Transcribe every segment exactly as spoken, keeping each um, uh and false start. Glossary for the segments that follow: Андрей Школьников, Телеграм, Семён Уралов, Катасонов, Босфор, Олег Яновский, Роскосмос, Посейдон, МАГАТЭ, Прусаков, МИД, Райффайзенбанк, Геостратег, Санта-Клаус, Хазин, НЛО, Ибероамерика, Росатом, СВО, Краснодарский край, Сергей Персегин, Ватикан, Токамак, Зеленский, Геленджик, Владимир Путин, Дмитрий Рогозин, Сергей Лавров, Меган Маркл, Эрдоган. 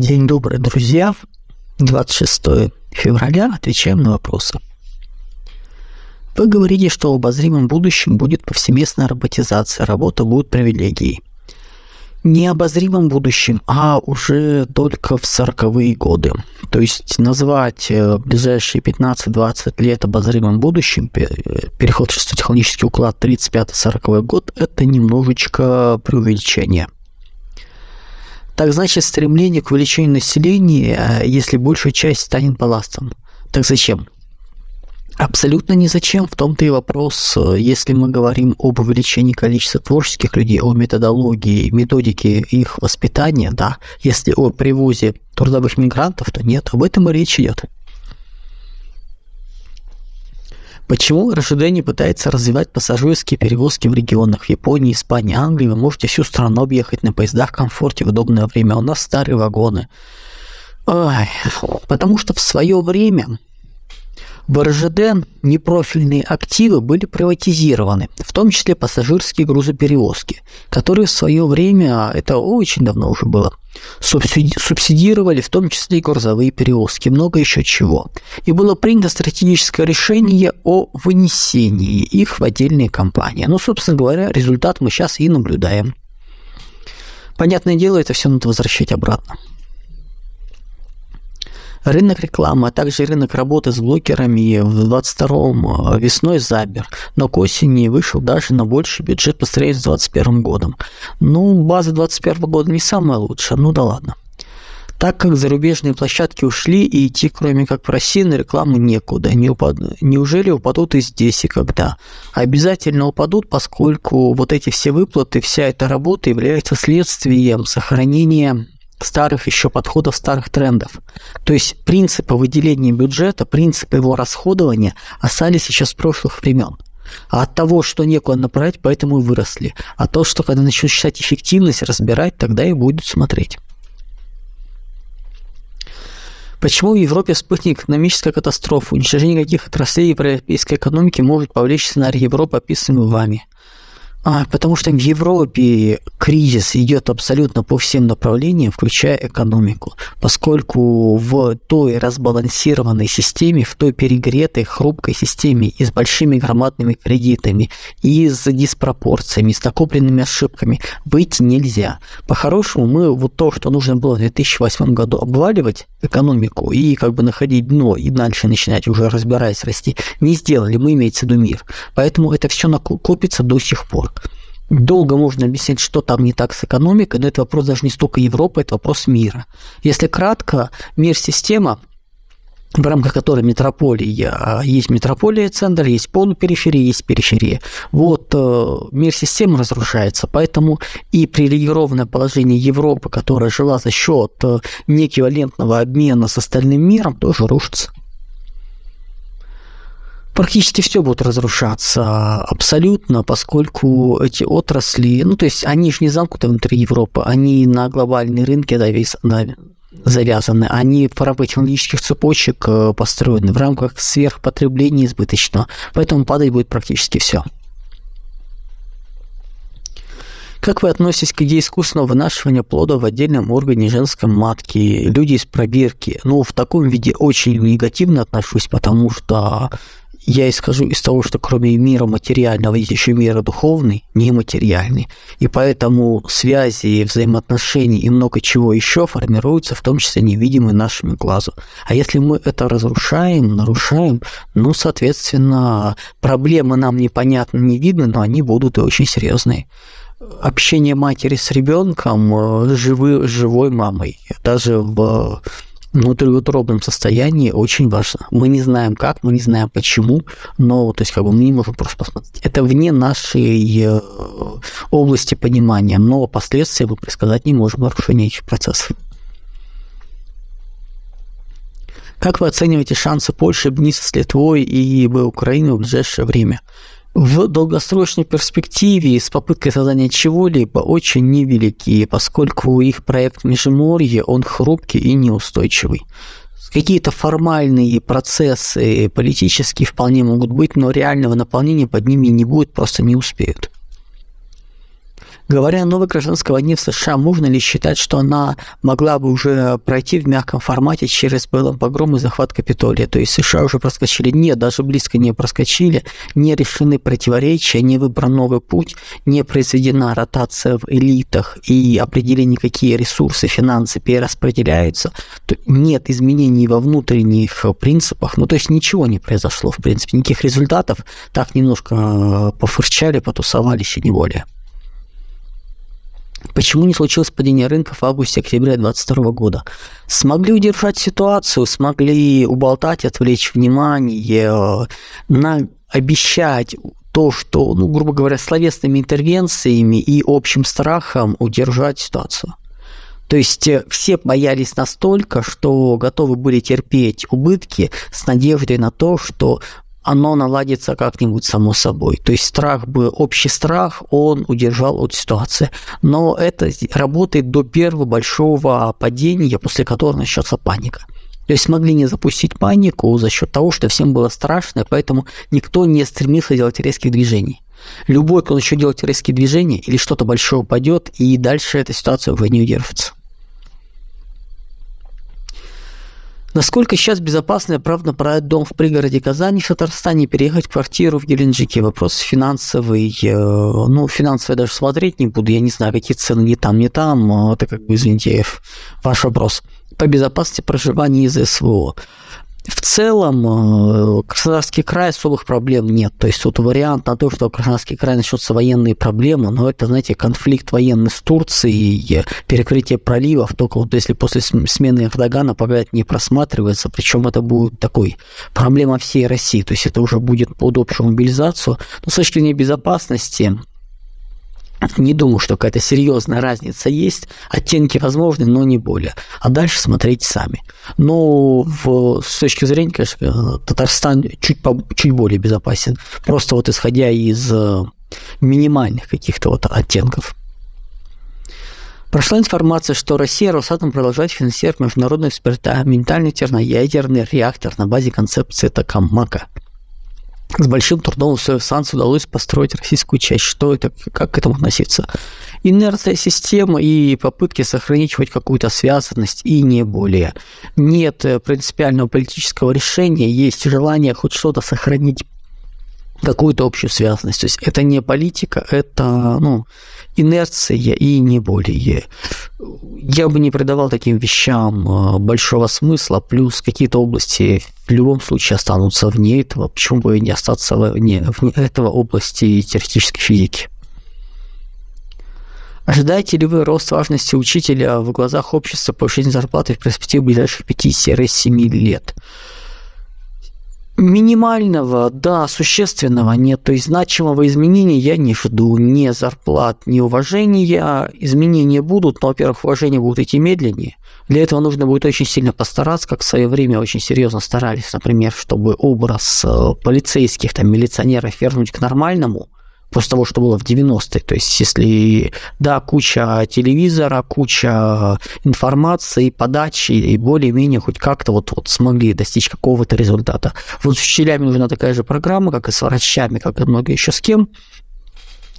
День добрый, друзья. двадцать шестого февраля. Отвечаем на вопросы. Вы говорите, что в обозримом будущем будет повсеместная роботизация, работа будет привилегией. Не обозримом будущем, а уже только в сороковые годы. То есть назвать ближайшие пятнадцать-двадцать лет обозримым будущим, переход в шестотехнологический уклад тридцать пятый-сороковой год, это немножечко преувеличение. Так значит, стремление к увеличению населения, если большая часть станет балластом. Так зачем? Абсолютно не зачем. В том-то и вопрос, если мы говорим об увеличении количества творческих людей, о методологии, методике их воспитания, да, если о привозе трудовых мигрантов, то нет, об этом и речь идет. Почему эр жэ дэ не пытается развивать пассажирские перевозки в регионах? В Японии, Испании, Англии вы можете всю страну объехать на поездах в комфорте в удобное время. У нас старые вагоны. Ой, потому что в свое время в эр жэ дэ непрофильные активы были приватизированы, в том числе пассажирские грузоперевозки, которые в свое время, это очень давно уже было, субсидировали в том числе и грузовые перевозки, много еще чего. И было принято стратегическое решение о вынесении их в отдельные компании. Ну, собственно говоря, результат мы сейчас и наблюдаем. Понятное дело, это все надо возвращать обратно. Рынок рекламы, а также рынок работы с блогерами в двадцать втором весной замер, но к осени вышел даже на больший бюджет по сравнению с двадцать первым годом. Ну, база двадцать первого года не самая лучшая, ну да ладно. Так как зарубежные площадки ушли, и идти, кроме как в России, на рекламу некуда. Не упад... Неужели упадут и здесь, и когда? Обязательно упадут, поскольку вот эти все выплаты, вся эта работа является следствием сохранения старых еще подходов, старых трендов. То есть принципы выделения бюджета, принципы его расходования остались еще с прошлых времен. А от того, что некуда направить, поэтому и выросли. А то, что когда начнут считать эффективность, разбирать, тогда и будут смотреть. Почему в Европе вспыхнет экономическая катастрофа? Уничтожение каких отраслей европейской экономики может повлечь сценарий Европы, описанный вами? Потому что в Европе кризис идет абсолютно по всем направлениям, включая экономику, поскольку в той разбалансированной системе, в той перегретой, хрупкой системе и с большими громадными кредитами, и с диспропорциями, и с накопленными ошибками быть нельзя. По-хорошему, мы вот то, что нужно было в две тысячи восьмом году обваливать экономику и как бы находить дно, и дальше начинать уже разбираясь расти, не сделали, мы имеется в виду мир. Поэтому это все накопится до сих пор. Долго можно объяснять, что там не так с экономикой, но это вопрос даже не столько Европы, это вопрос мира. Если кратко, мир-система, в рамках которой метрополия, есть метрополия, центр, есть полупериферия, есть периферия. Вот мир-система разрушается, поэтому и привилегированное положение Европы, которая жила за счет неквивалентного обмена с остальным миром, тоже рушится. Практически все будет разрушаться абсолютно, поскольку эти отрасли, ну то есть они же не замкнуты внутри Европы, они на глобальные рынки завязаны, они в рамках технологических цепочек построены, в рамках сверхпотребления избыточного, поэтому падать будет практически все. Как вы относитесь к идее искусственного вынашивания плода в отдельном органе женской матки? Люди из пробирки. Ну, в таком виде очень негативно отношусь, потому что я исхожу из того, что кроме мира материального есть еще мир духовный, нематериальный. И поэтому связи, взаимоотношения и много чего еще формируются, в том числе невидимые нашему глазу. А если мы это разрушаем, нарушаем, ну, соответственно, проблемы нам непонятно, не видно, но они будут и очень серьезные. Общение матери с ребенком, живы, живой мамой, даже в внутриутробном состоянии очень важно. Мы не знаем как, мы не знаем почему, но то есть, как бы, мы не можем просто посмотреть. Это вне нашей области понимания, но последствия мы предсказать не можем нарушения этих процессов. Как вы оцениваете шансы Польши, Бниса с Литвой и Украины в ближайшее время? В долгосрочной перспективе с попыткой создания чего-либо очень невеликие, поскольку их проект Междуморья, он хрупкий и неустойчивый. Какие-то формальные процессы политические вполне могут быть, но реального наполнения под ними не будет, просто не успеют. Говоря о новой гражданской войне в США, можно ли считать, что она могла бы уже пройти в мягком формате через погром и захват Капитолия? То есть США уже проскочили? Нет, даже близко не проскочили, не решены противоречия, не выбран новый путь, не произведена ротация в элитах и определение, какие ресурсы, финансы перераспределяются. Нет изменений во внутренних принципах, ну то есть ничего не произошло, в принципе, никаких результатов, так немножко пофырчали, потусовались и не более. Почему не случилось падение рынков в августе-октябре двадцать второго года? Смогли удержать ситуацию, смогли уболтать, отвлечь внимание, на, обещать то, что, ну, грубо говоря, словесными интервенциями и общим страхом удержать ситуацию. То есть все боялись настолько, что готовы были терпеть убытки с надеждой на то, что оно наладится как-нибудь само собой. То есть страх бы, общий страх, он удержал от ситуации. Но это работает до первого большого падения, после которого начнется паника. То есть смогли не запустить панику за счет того, что всем было страшно, поэтому никто не стремился делать резких движений. Любой, кто еще делает резкие движения, или что-то большое упадет, и дальше эта ситуация уже не удержится. Насколько сейчас безопасно и оправданно продать дом в пригороде Казани, в Татарстане, переехать в квартиру в Геленджике? Вопрос финансовый. Ну, финансовый я даже смотреть не буду. Я не знаю, какие цены не там, не там. Это как бы, извините, ваш вопрос. По безопасности проживания из СВО. В целом, Краснодарский край особых проблем нет. То есть вот вариант на то, что в Краснодарский край начнутся военные проблемы, но это, знаете, конфликт военный с Турцией, перекрытие проливов, только вот если после смены Эрдогана пока это не просматривается, причем это будет такой проблема всей России, то есть это уже будет под общую мобилизацию. Но с точки зрения безопасности, не думаю, что какая-то серьезная разница есть. Оттенки возможны, но не более. А дальше смотрите сами. Но в, с точки зрения, конечно, Татарстан чуть, по, чуть более безопасен. Просто вот исходя из минимальных каких-то вот оттенков. Прошла информация, что Россия и Росатом продолжает финансировать международный экспериментальный термоядерный реактор на базе концепции Токамака. С большим трудом условием санкций удалось построить российскую часть. Что это, как к этому относиться? Инерция системы и попытки сохранить хоть какую-то связанность и не более. Нет принципиального политического решения, есть желание хоть что-то сохранить, какую-то общую связанность. То есть это не политика, это, ну, инерция и не более. Я бы не придавал таким вещам большого смысла, плюс какие-то области в любом случае останутся вне этого, почему бы и не остаться вне, вне этого области теоретической физики. Ожидаете ли вы рост важности учителя в глазах общества, повышения зарплаты в перспективе ближайших пяти-семи лет? Минимального, да, существенного нет, то есть значимого изменения я не жду, ни зарплат, ни уважения, изменения будут, но, во-первых, уважения будут идти медленнее, для этого нужно будет очень сильно постараться, как в свое время очень серьезно старались, например, чтобы образ полицейских, там, милиционеров вернуть к нормальному, после того, что было в девяностые, то есть если, да, куча телевизора, куча информации, подачи, и более-менее хоть как-то вот, вот смогли достичь какого-то результата. Вот с учителями нужна такая же программа, как и с врачами, как и много еще с кем,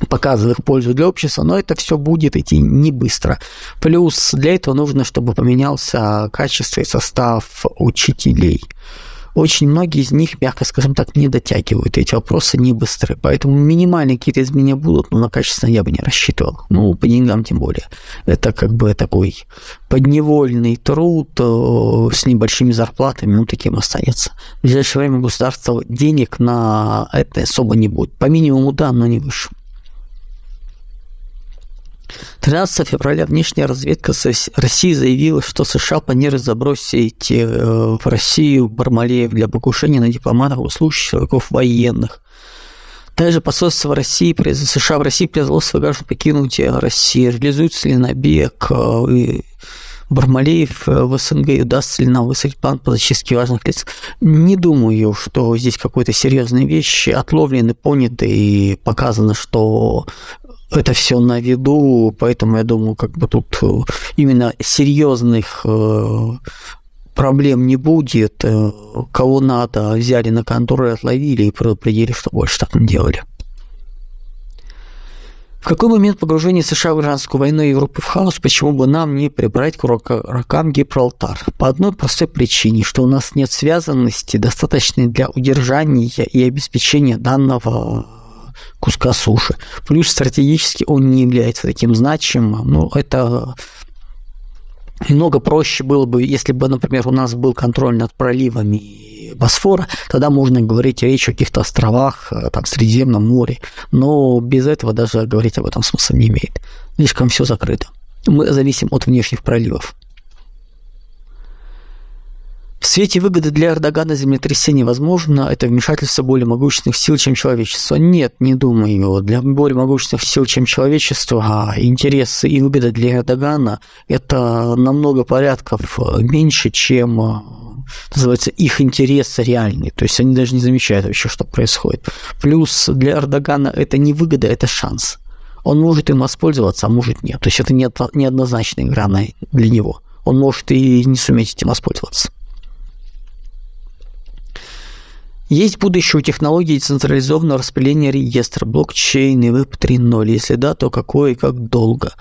показывая их пользу для общества, но это все будет идти не быстро. Плюс для этого нужно, чтобы поменялся качество и состав учителей. Очень многие из них, мягко скажем так, не дотягивают. Эти вопросы не быстрые. Поэтому минимальные какие-то изменения будут, но на качественно я бы не рассчитывал. Ну, по деньгам тем более. Это как бы такой подневольный труд с небольшими зарплатами, ну, таким останется. В ближайшее время государство денег на это особо не будет. По минимуму, да, но не выше. тринадцатого февраля внешняя разведка России заявила, что США планирует забросить в Россию бармалеев для покушения на дипломатов, служащих, силовиков, военных. Также посольство России, США в России призвало своих граждан покинуть Россию. Реализуется ли набег бармалеев в СНГ и удастся ли нам высадить план по зачистке важных лиц? Не думаю, что здесь какой-то серьезные вещи отловлены, поняты и показано, что это все на виду, поэтому я думаю, как бы тут именно серьезных проблем не будет. Кого надо, взяли на контроль, отловили и предупредили, что больше так не делали. В какой момент погружения США в гражданскую войну и Европы в хаос, почему бы нам не прибрать к рукам Гибралтар? По одной простой причине, что у нас нет связанности, достаточной для удержания и обеспечения данного куска суши. Плюс стратегически он не является таким значимым. Ну, это много проще было бы, если бы, например, у нас был контроль над проливами Босфора, тогда можно говорить речь о каких-то островах, там, Средиземном море. Но без этого даже говорить об этом смысла не имеет. Слишком все закрыто. Мы зависим от внешних проливов. В свете выгоды для Эрдогана землетрясение возможно, это вмешательство более могущественных сил, чем человечество. Нет, не думаю. Для более могущественных сил, чем человечество, интересы и выгода для Эрдогана – это намного порядков меньше, чем, называется, их интересы реальные. То есть они даже не замечают вообще, что происходит. Плюс для Эрдогана это не выгода, это шанс. Он может им воспользоваться, а может нет. То есть это неоднозначная игра для него. Он может и не суметь этим воспользоваться. Есть будущее у технологии децентрализованного распределения реестра, блокчейн и веб три ноль? Если да, то какое и как долго?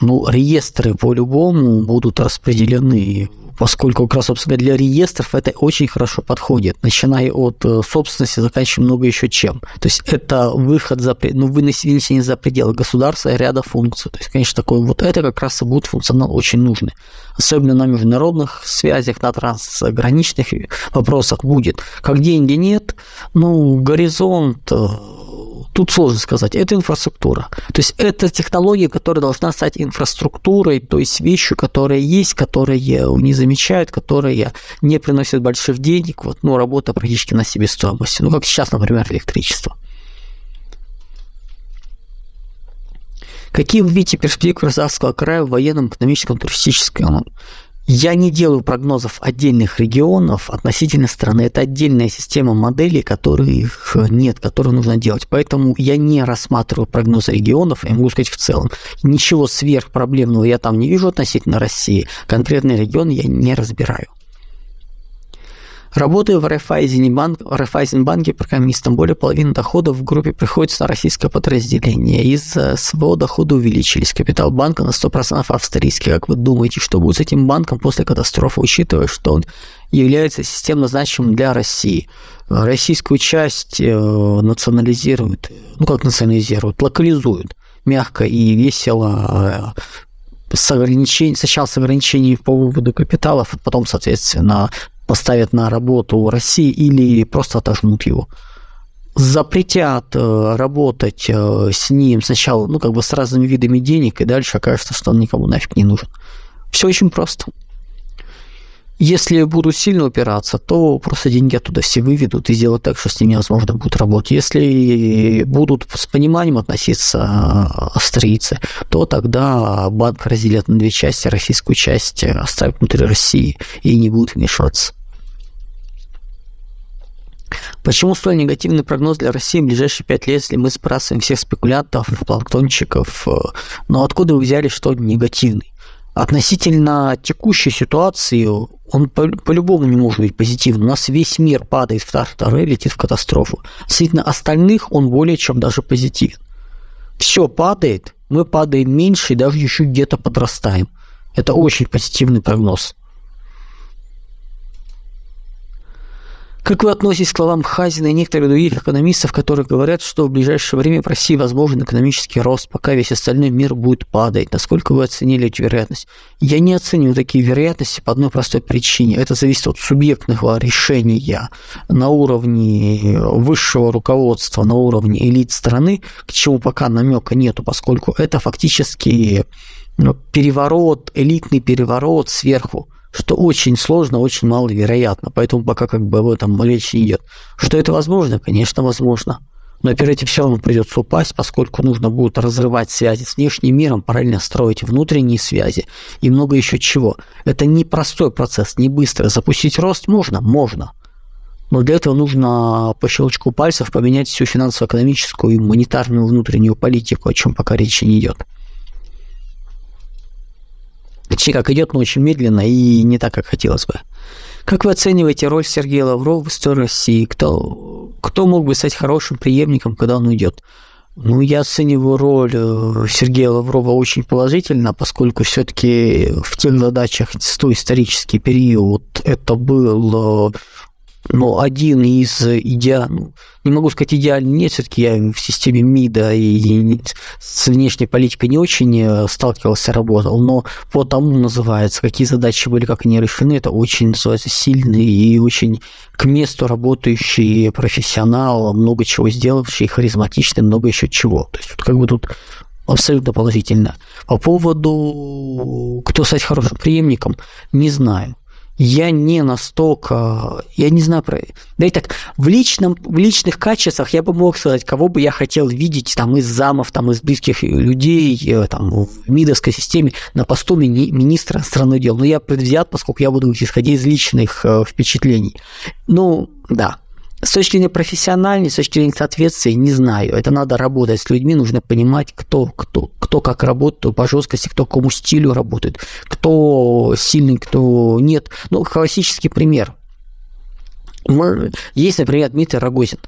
Ну, реестры по-любому будут распределены, поскольку как раз, собственно, для реестров это очень хорошо подходит, начиная от собственности, заканчивая много еще чем. То есть это выход за, ну, вынесение за пределы государства и ряда функций. То есть, конечно, такое вот это как раз и будет функционал очень нужны. Особенно на международных связях, на трансграничных вопросах будет. Как деньги нет, ну, горизонт... Тут сложно сказать. Это инфраструктура. То есть это технология, которая должна стать инфраструктурой, то есть вещью, которая есть, которые не замечают, которые не приносят больших денег, вот, но работа практически на себестоимости. Ну, как сейчас, например, электричество. Какие вы видите перспективы Краснодарского края в военном, экономическом, туристическом? Я не делаю прогнозов отдельных регионов относительно страны. Это отдельная система моделей, которых нет, которые нужно делать. Поэтому я не рассматриваю прогнозы регионов, я могу сказать в целом. Ничего сверхпроблемного я там не вижу относительно России. Конкретный регион я не разбираю. Работаю в Райффайзенбанке программистом. Более половины доходов в группе приходится на российское подразделение. Из-за своего дохода увеличились. Капитал банка на сто процентов австрийский. Как вы думаете, что будет с этим банком после катастрофы, учитывая, что он является системно значимым для России? Российскую часть национализируют, ну как национализируют, локализуют мягко и весело, с ограничений, сначала с ограничений по выводу капиталов, а потом, соответственно, поставят на работу России или просто отожмут его. Запретят работать с ним сначала, ну, как бы с разными видами денег, и дальше окажется, что он никому нафиг не нужен. Все очень просто. Если будут сильно упираться, то просто деньги оттуда все выведут и сделают так, что с ним невозможно будет работать. Если будут с пониманием относиться австрийцы, то тогда банк разделят на две части, российскую часть оставят внутри России и не будут вмешиваться. Почему столь негативный прогноз для России в ближайшие пять лет, если мы сбрасываем всех спекулянтов, планктончиков? Но откуда вы взяли, что негативный? Относительно текущей ситуации он по- по-любому не может быть позитивным. У нас весь мир падает в тартары и летит в катастрофу. Относительно остальных он более чем даже позитивен. Все падает, мы падаем меньше и даже еще где-то подрастаем. Это очень позитивный прогноз. Как вы относитесь к словам Хазина и некоторых других экономистов, которые говорят, что в ближайшее время в России возможен экономический рост, пока весь остальной мир будет падать? Насколько вы оценили эту вероятность? Я не оцениваю такие вероятности по одной простой причине. Это зависит от субъектного решения на уровне высшего руководства, на уровне элит страны, к чему пока намека нету, поскольку это фактически переворот, элитный переворот сверху, что очень сложно, очень маловероятно, поэтому пока как бы об этом речь не идет. Что это возможно? Конечно, возможно. Но перед этим все равно придется упасть, поскольку нужно будет разрывать связи с внешним миром, параллельно строить внутренние связи и много еще чего. Это непростой процесс, не быстро. Запустить рост можно? Можно. Но для этого нужно по щелчку пальцев поменять всю финансово-экономическую и монетарную внутреннюю политику, о чем пока речи не идет. Как идет, но очень медленно и не так, как хотелось бы. Как вы оцениваете роль Сергея Лаврова в истории России? Кто, кто мог бы стать хорошим преемником, когда он уйдет? Ну, я оцениваю роль Сергея Лаврова очень положительно, поскольку все-таки в тех задачах сто исторический период это был ну, один из идеальных, не могу сказать идеальный, нет, все-таки я в системе МИДа и с внешней политикой не очень сталкивался, работал, но по тому называется, какие задачи были, как они решены, это очень называется сильный и очень к месту работающий профессионал, много чего сделавший, харизматичный, много еще чего. То есть как бы тут абсолютно положительно. По поводу, кто стать хорошим преемником, не знаю. Я не настолько... Я не знаю про... Да и так, в, личном, в личных качествах я бы мог сказать, кого бы я хотел видеть там, из замов, там, из близких людей там, в МИДовской системе на посту мини- министра страны дел. Но я предвзят, поскольку я буду исходя из личных э, впечатлений. Ну, да. С точки зрения профессиональной, с точки зрения соответствия, не знаю. Это надо работать с людьми, нужно понимать, кто, кто, кто как работает, по жесткости, кто к кому стилю работает, кто сильный, кто нет. Ну, классический пример. Есть, например, Дмитрий Рогозин.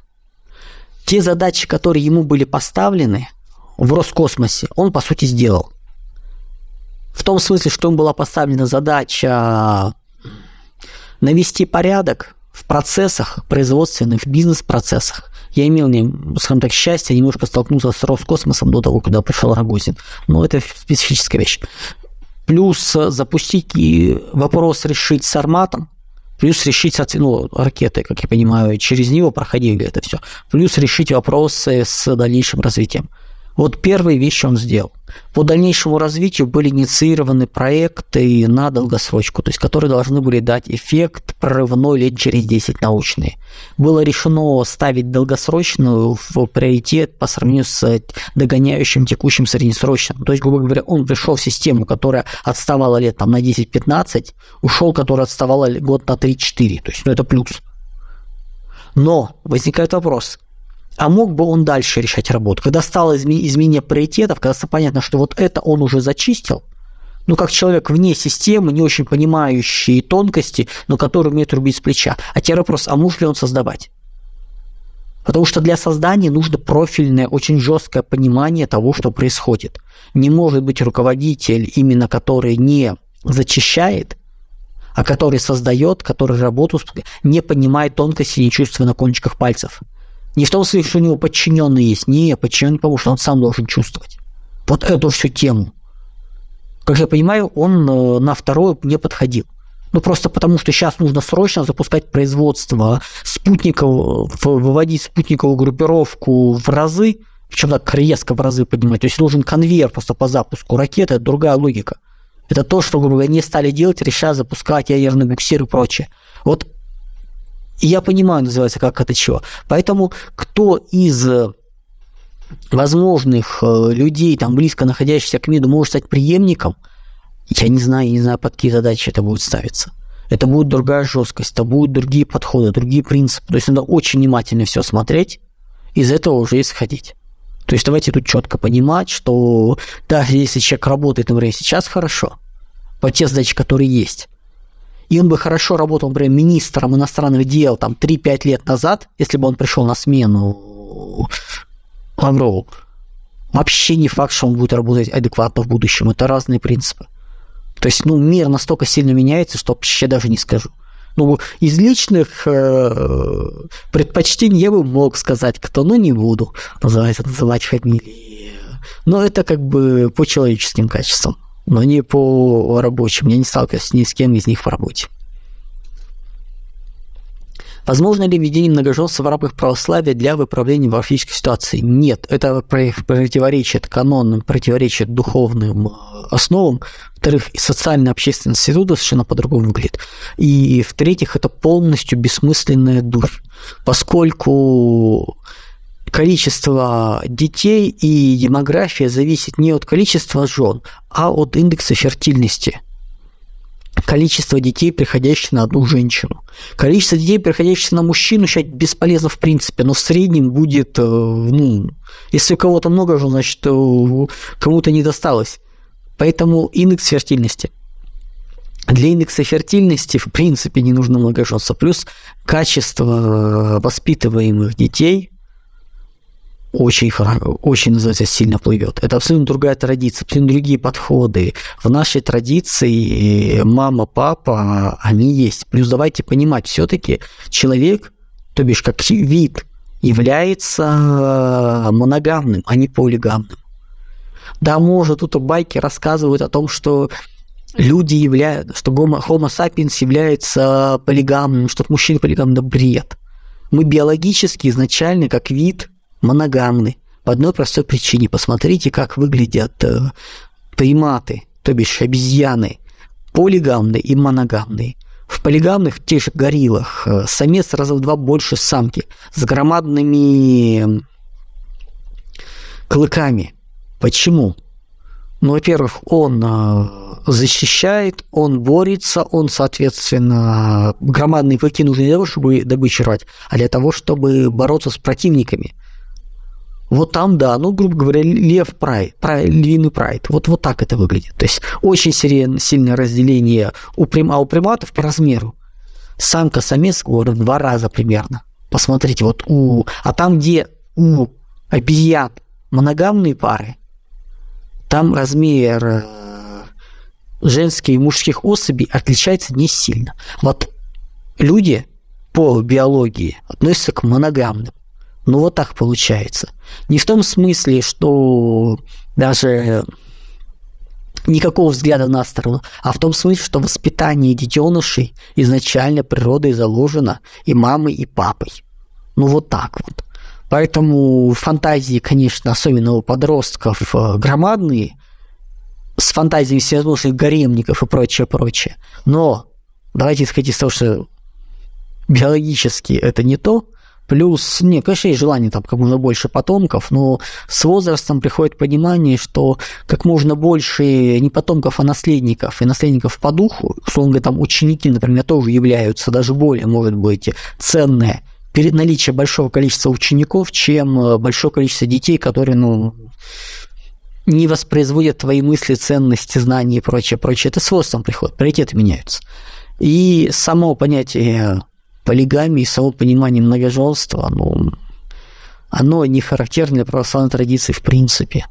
Те задачи, которые ему были поставлены в Роскосмосе, он, по сути, сделал. В том смысле, что ему была поставлена задача навести порядок в процессах производственных, в бизнес-процессах. Я имел, скажем так, счастье немножко столкнулся с Роскосмосом до того, когда пришел Рогозин. Но это специфическая вещь. Плюс запустить и вопрос решить с Арматом, плюс решить, ну, ракеты, как я понимаю, через него проходили это все, плюс решить вопросы с дальнейшим развитием. Вот первые вещи он сделал. По дальнейшему развитию были инициированы проекты на долгосрочку, то есть которые должны были дать эффект прорывной лет через десять научные. Было решено ставить долгосрочную в приоритет по сравнению с догоняющим текущим среднесрочным. То есть, грубо говоря, он пришел в систему, которая отставала лет там, на десять-пятнадцать, ушел, которая отставала год на три-четыре. То есть, ну, это плюс. Но возникает вопрос. А мог бы он дальше решать работу? Когда стало изменение приоритетов, когда стало понятно, что вот это он уже зачистил, ну, как человек вне системы, не очень понимающий тонкости, но который умеет рубить с плеча. А теперь вопрос, а может ли он создавать? Потому что для создания нужно профильное, очень жесткое понимание того, что происходит. Не может быть руководитель, именно который не зачищает, а который создает, который работу, не понимает тонкости, не чувствуя на кончиках пальцев. Не в том смысле, что у него подчиненные есть. Не, подчиненный, потому что он сам должен чувствовать. Вот эту всю тему. Как я понимаю, он на второе не подходил. Ну, просто потому, что сейчас нужно срочно запускать производство спутников, выводить спутниковую группировку в разы, причем так резко в разы поднимать. То есть нужен конвейер просто по запуску ракеты, это другая логика. Это то, что, грубо говоря, не стали делать, решая запускать ядерный буксир и прочее. Вот. И я понимаю, называется, как это чего. Поэтому кто из возможных людей, там, близко находящихся к МИДу, может стать преемником, я не знаю, я не знаю, под какие задачи это будет ставиться. Это будет другая жесткость, это будут другие подходы, другие принципы. То есть надо очень внимательно все смотреть, из этого уже исходить. То есть давайте тут четко понимать, что даже если человек работает, например, сейчас хорошо, по те задачи, которые есть, и он бы хорошо работал, например, министром иностранных дел там, три-пять лет назад, если бы он пришел на смену Лаврову. Вообще не факт, что он будет работать адекватно в будущем. Это разные принципы. То есть, ну, мир настолько сильно меняется, что вообще даже не скажу. Ну, из личных предпочтений я бы мог сказать, кто, но не буду называть, называть фамилии. Но это как бы по человеческим качествам. Но не по рабочим. Я не сталкиваюсь ни с кем из них по работе. Возможно ли введение многоженства в рамках православия для выправления варфической ситуации? Нет. Это противоречит канонам, противоречит духовным основам. Во-вторых, социально-общественный институт совершенно по-другому выглядит. И, в-третьих, это полностью бессмысленная дурь. Поскольку... количество детей и демография зависит не от количества жен, а от индекса фертильности. Количество детей, приходящих на одну женщину. Количество детей, приходящих на мужчину, сейчас бесполезно в принципе, но в среднем будет, ну, если у кого-то много жен, значит, кому-то не досталось. Поэтому индекс фертильности. Для индекса фертильности, в принципе, не нужно многоженство. Плюс качество воспитываемых детей очень, очень, называется, сильно плывет. Это абсолютно другая традиция, абсолютно другие подходы. В нашей традиции мама, папа, они есть. Плюс давайте понимать, все-таки человек, то бишь как вид, является моногамным, а не полигамным. Да, может, тут байки рассказывают о том, что люди являются, что Homo sapiens является полигамным, что мужчина полигамный, да бред. Мы биологически изначально как вид моногамны. По одной простой причине. Посмотрите, как выглядят приматы, то бишь обезьяны, полигамные и моногамные. В полигамных, в тех же гориллах, самец раза в два больше самки, с громадными клыками. Почему? Ну, во-первых, он защищает, он борется, он, соответственно, громадные клыки нужны не для того, чтобы добычу рвать, а для того, чтобы бороться с противниками. Вот там, да, ну, грубо говоря, лев прайд, прайд львиный прайд. Вот, вот так это выглядит. То есть очень сильное разделение, у прим... а у приматов по размеру. Самка-самец, говорю, в два раза примерно. Посмотрите, вот у... А там, где у обезьян моногамные пары, там размер женских и мужских особей отличается не сильно. Вот люди по биологии относятся к моногамным. Ну, вот так получается. Не в том смысле, что даже никакого взгляда на сторону, а в том смысле, что воспитание детенышей изначально природой заложено и мамой, и папой. Ну, вот так вот. Поэтому фантазии, конечно, особенно у подростков громадные, с фантазиями всевозможных гаремников и прочее-прочее. Но давайте исходить из того, что биологически это не то. Плюс, не, конечно, есть желание там как можно больше потомков, но с возрастом приходит понимание, что как можно больше не потомков, а наследников, и наследников по духу, условно говоря, там ученики, например, тоже являются даже более, может быть, ценные перед наличием большого количества учеников, чем большое количество детей, которые, ну, не воспроизводят твои мысли, ценности, знания и прочее, прочее. Это с возрастом приходит, приоритеты меняются. И само понятие полигамии, само понимание многоженства, ну, оно не характерно для православной традиции в принципе.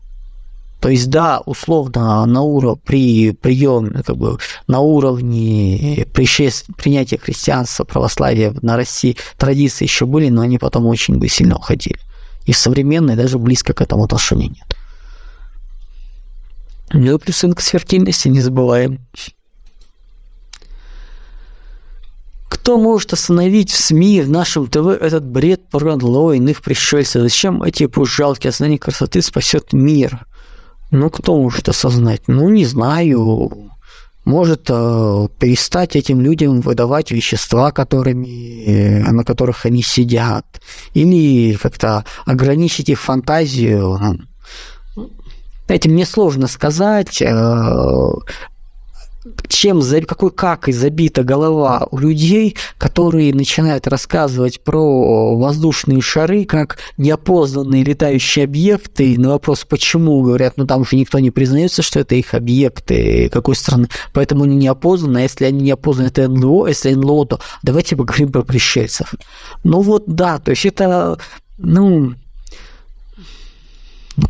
То есть, да, условно, на уров... при приеме, как бы, на уровне пришест... принятия христианства, православия на Руси традиции еще были, но они потом очень бы сильно уходили. И современные даже близко к этому отношения нет. Ну, плюс индекс фертильности не забываем. Кто может остановить в СМИ, в нашем ТВ этот бред про НЛО и иных пришельцев? Зачем эти пусть жалкие ознания красоты спасет мир? Ну, кто может осознать? Ну, не знаю. Может э, перестать этим людям выдавать вещества, которыми, э, на которых они сидят. Или как-то ограничить их фантазию. Этим мне сложно сказать. Э, Чем, какой какой забита голова у людей, которые начинают рассказывать про воздушные шары как неопознанные летающие объекты. И на вопрос, почему, говорят, ну там же никто не признается, что это их объекты какой страны, поэтому они неопознаны. А если они неопознаны, это НЛО, если НЛО, то давайте поговорим про пришельцев. Ну вот да, то есть это, ну,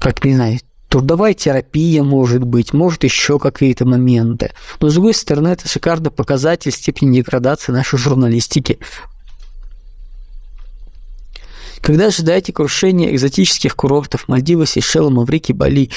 как не знаю, трудовая терапия, может быть, может, еще какие-то моменты. Но, с другой стороны, это шикарный показатель степени деградации нашей журналистики. Когда ожидаете крушения экзотических курортов Мальдивы, Сейшелы, Маврики, Бали?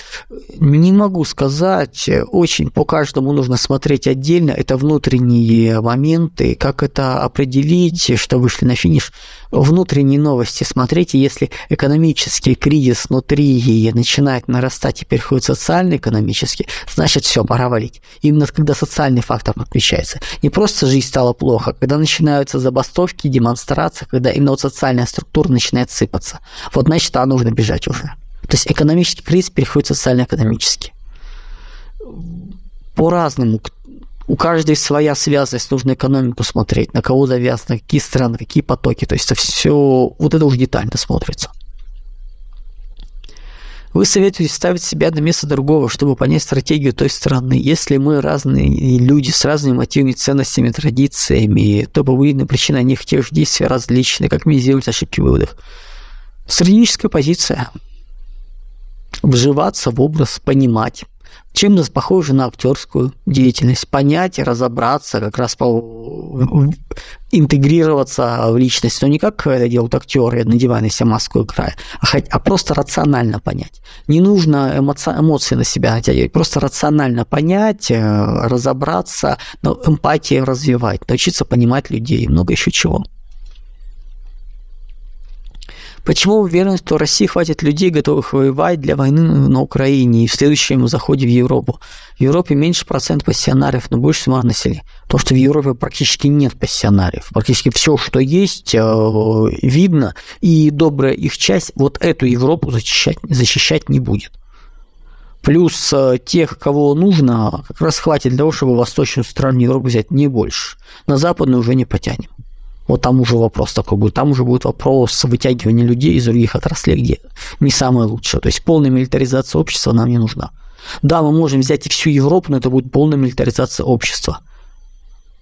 Не могу сказать. Очень по каждому нужно смотреть отдельно. Это внутренние моменты. Как это определить, что вышли на финиш? Внутренние новости смотрите. Если экономический кризис внутри начинает нарастать и переходит социально-экономический, значит, все, пора валить. Именно когда социальный фактор подключается. Не просто жизнь стала плохо. Когда начинаются забастовки, демонстрации, когда именно вот социальная структура начинает сыпаться. Вот, значит, а нужно бежать уже. То есть экономический кризис переходит в социально-экономический. По-разному. У каждой своя связанность. Нужно экономику смотреть, на кого завязано, какие страны, какие потоки. То есть это все... Вот это уже детально смотрится. Вы советуете ставить себя на место другого, чтобы понять стратегию той страны. Если мы разные люди с разными мотивами, ценностями, традициями, то побудительная причина них тех же действий различны. Как минимизировать ошибки в выводах? Стратегическая позиция. вживаться в образ, понимать. Чем-то похоже на актерскую деятельность. Понять, разобраться, как раз по... интегрироваться в личность. Но не как это делают актеры, надевая себя маску и край, а, хоть... а просто рационально понять. Не нужно эмоци... эмоции на себя оттягивать. Просто рационально понять, разобраться, но эмпатию развивать, научиться понимать людей и много еще чего. Почему уверенность, что России хватит людей, готовых воевать для войны на Украине и в следующем заходе в Европу? В Европе меньше процент пассионариев, но больше сумма населения. То, что в Европе практически нет пассионариев. Практически все, что есть, видно, и добрая их часть вот эту Европу защищать, защищать не будет. Плюс тех, кого нужно, как раз хватит для того, чтобы восточную страну Европы взять, не больше. На западную уже не потянем. Вот там уже вопрос такой будет. Там уже будет вопрос вытягивания людей из других отраслей, где не самое лучшее. То есть полная милитаризация общества нам не нужна. Да, мы можем взять и всю Европу, но это будет полная милитаризация общества.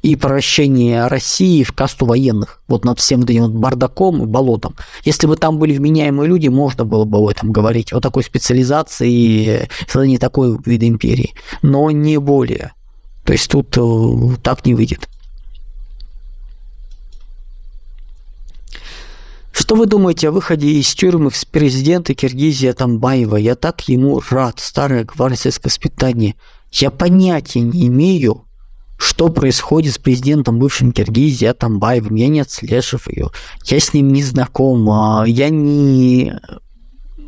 И превращение России в касту военных. Вот над всем вот этим вот бардаком и болотом. Если бы там были вменяемые люди, можно было бы об этом говорить. О такой специализации и создании такой вида империи. Но не более. То есть тут так не выйдет. Что вы думаете о выходе из тюрьмы экс-президента Киргизии Атамбаева? Я так ему рад, старая гвардия из воспитания. Я понятия не имею, что происходит с президентом бывшим Киргизии Атамбаевым. Я не отслежив ее, я с ним не знаком, я не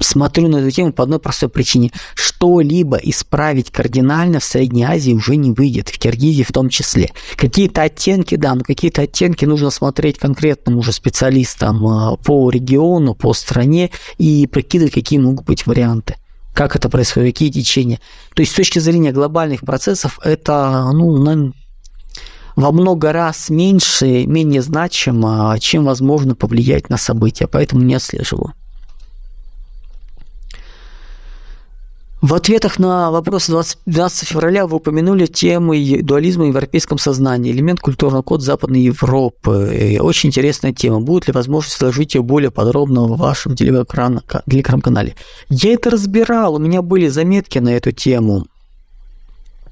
смотрю на эту тему по одной простой причине. Что-либо исправить кардинально в Средней Азии уже не выйдет, в Киргизии в том числе. Какие-то оттенки, да, но какие-то оттенки нужно смотреть конкретным уже специалистам по региону, по стране и прикидывать, какие могут быть варианты, как это происходит, какие течения. То есть с точки зрения глобальных процессов это, ну, во много раз меньше, менее значимо, чем возможно повлиять на события, поэтому не отслеживаю. В ответах на вопрос двадцатого февраля вы упомянули темы дуализма в европейском сознании, элемент культурного кода Западной Европы. Очень интересная тема. Будет ли возможность вложить ее более подробно в вашем телеграм-канале? Я это разбирал, у меня были заметки на эту тему.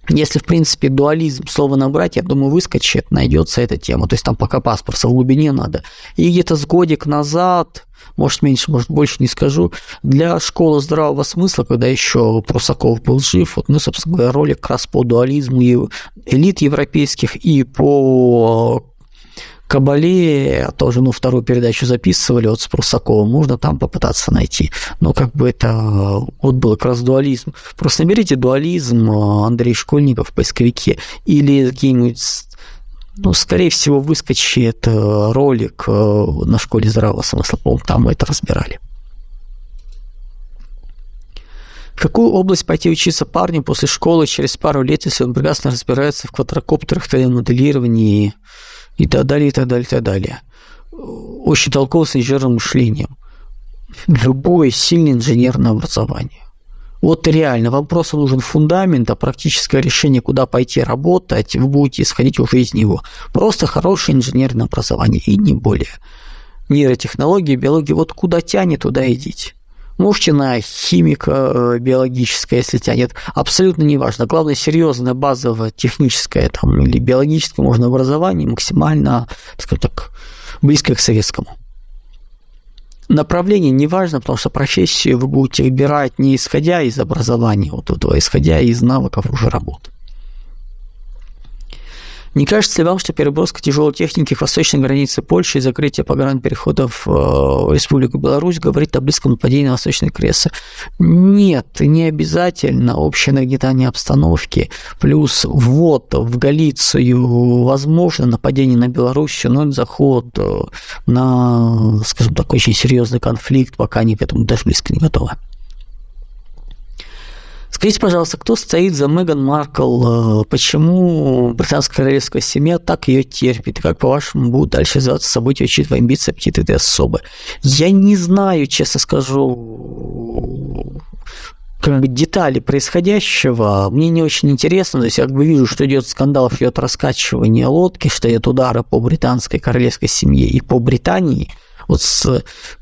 Если, в принципе, дуализм слово набрать, я думаю, выскочит, найдется эта тема. То есть там пока паспорт в глубине надо. И где-то с годик назад, может меньше, может больше, не скажу, для школы здравого смысла, когда еще Прусаков был жив, вот мы, собственно говоря, ролик как раз по дуализму элит европейских и по кабале тоже, ну, вторую передачу записывали вот с Прусаковым, можно там попытаться найти. Но как бы это вот был как раз дуализм. Просто наберите дуализм Андрей Школьников в поисковике или какие-нибудь, ну, скорее всего, выскочит ролик на школе здравого смысла, по-моему, там мы это разбирали. В какую область пойти учиться парню после школы через пару лет, если он прекрасно разбирается в квадрокоптерах, три дэ моделировании, и так далее, и так далее, и так далее. Очень толково с инженерным мышлением. Любое сильное инженерное образование. Вот реально, вопросу нужен фундамент, а практическое решение, куда пойти работать, вы будете исходить уже из него. Просто хорошее инженерное образование, и не более. Нейротехнологии, биология, вот куда тянет, туда идите. Можете на химика биологическое, если тянет, абсолютно неважно. Главное, серьезное, базовое, техническое там, или биологическое, можно образование максимально, так сказать так, близкое к советскому. Направление неважно, потому что профессию вы будете выбирать не исходя из образования, вот этого, исходя из навыков уже работы. Не кажется ли вам, что переброска тяжелой техники к восточной границе Польши и закрытие погранпереходов в Республику Беларусь говорит о близком нападении на восточные кресла? Нет, не обязательно. Общее нагнетание обстановки, плюс ввод в Галицию, возможно, нападение на Белоруссию, но это заход на, скажем так, очень серьезный конфликт, пока они к этому даже близко не готовы. Скажите, пожалуйста, кто стоит за Меган Маркл? Почему британская королевская семья так ее терпит? И как, по-вашему, будут дальше развиваться события, учитывая амбиции, аппетиты этой особы? Я не знаю, честно скажу, как бы детали происходящего. Мне не очень интересно. То есть я как бы вижу, что идет скандал, что идет раскачивание лодки, что идет удары по британской королевской семье и по Британии. Вот с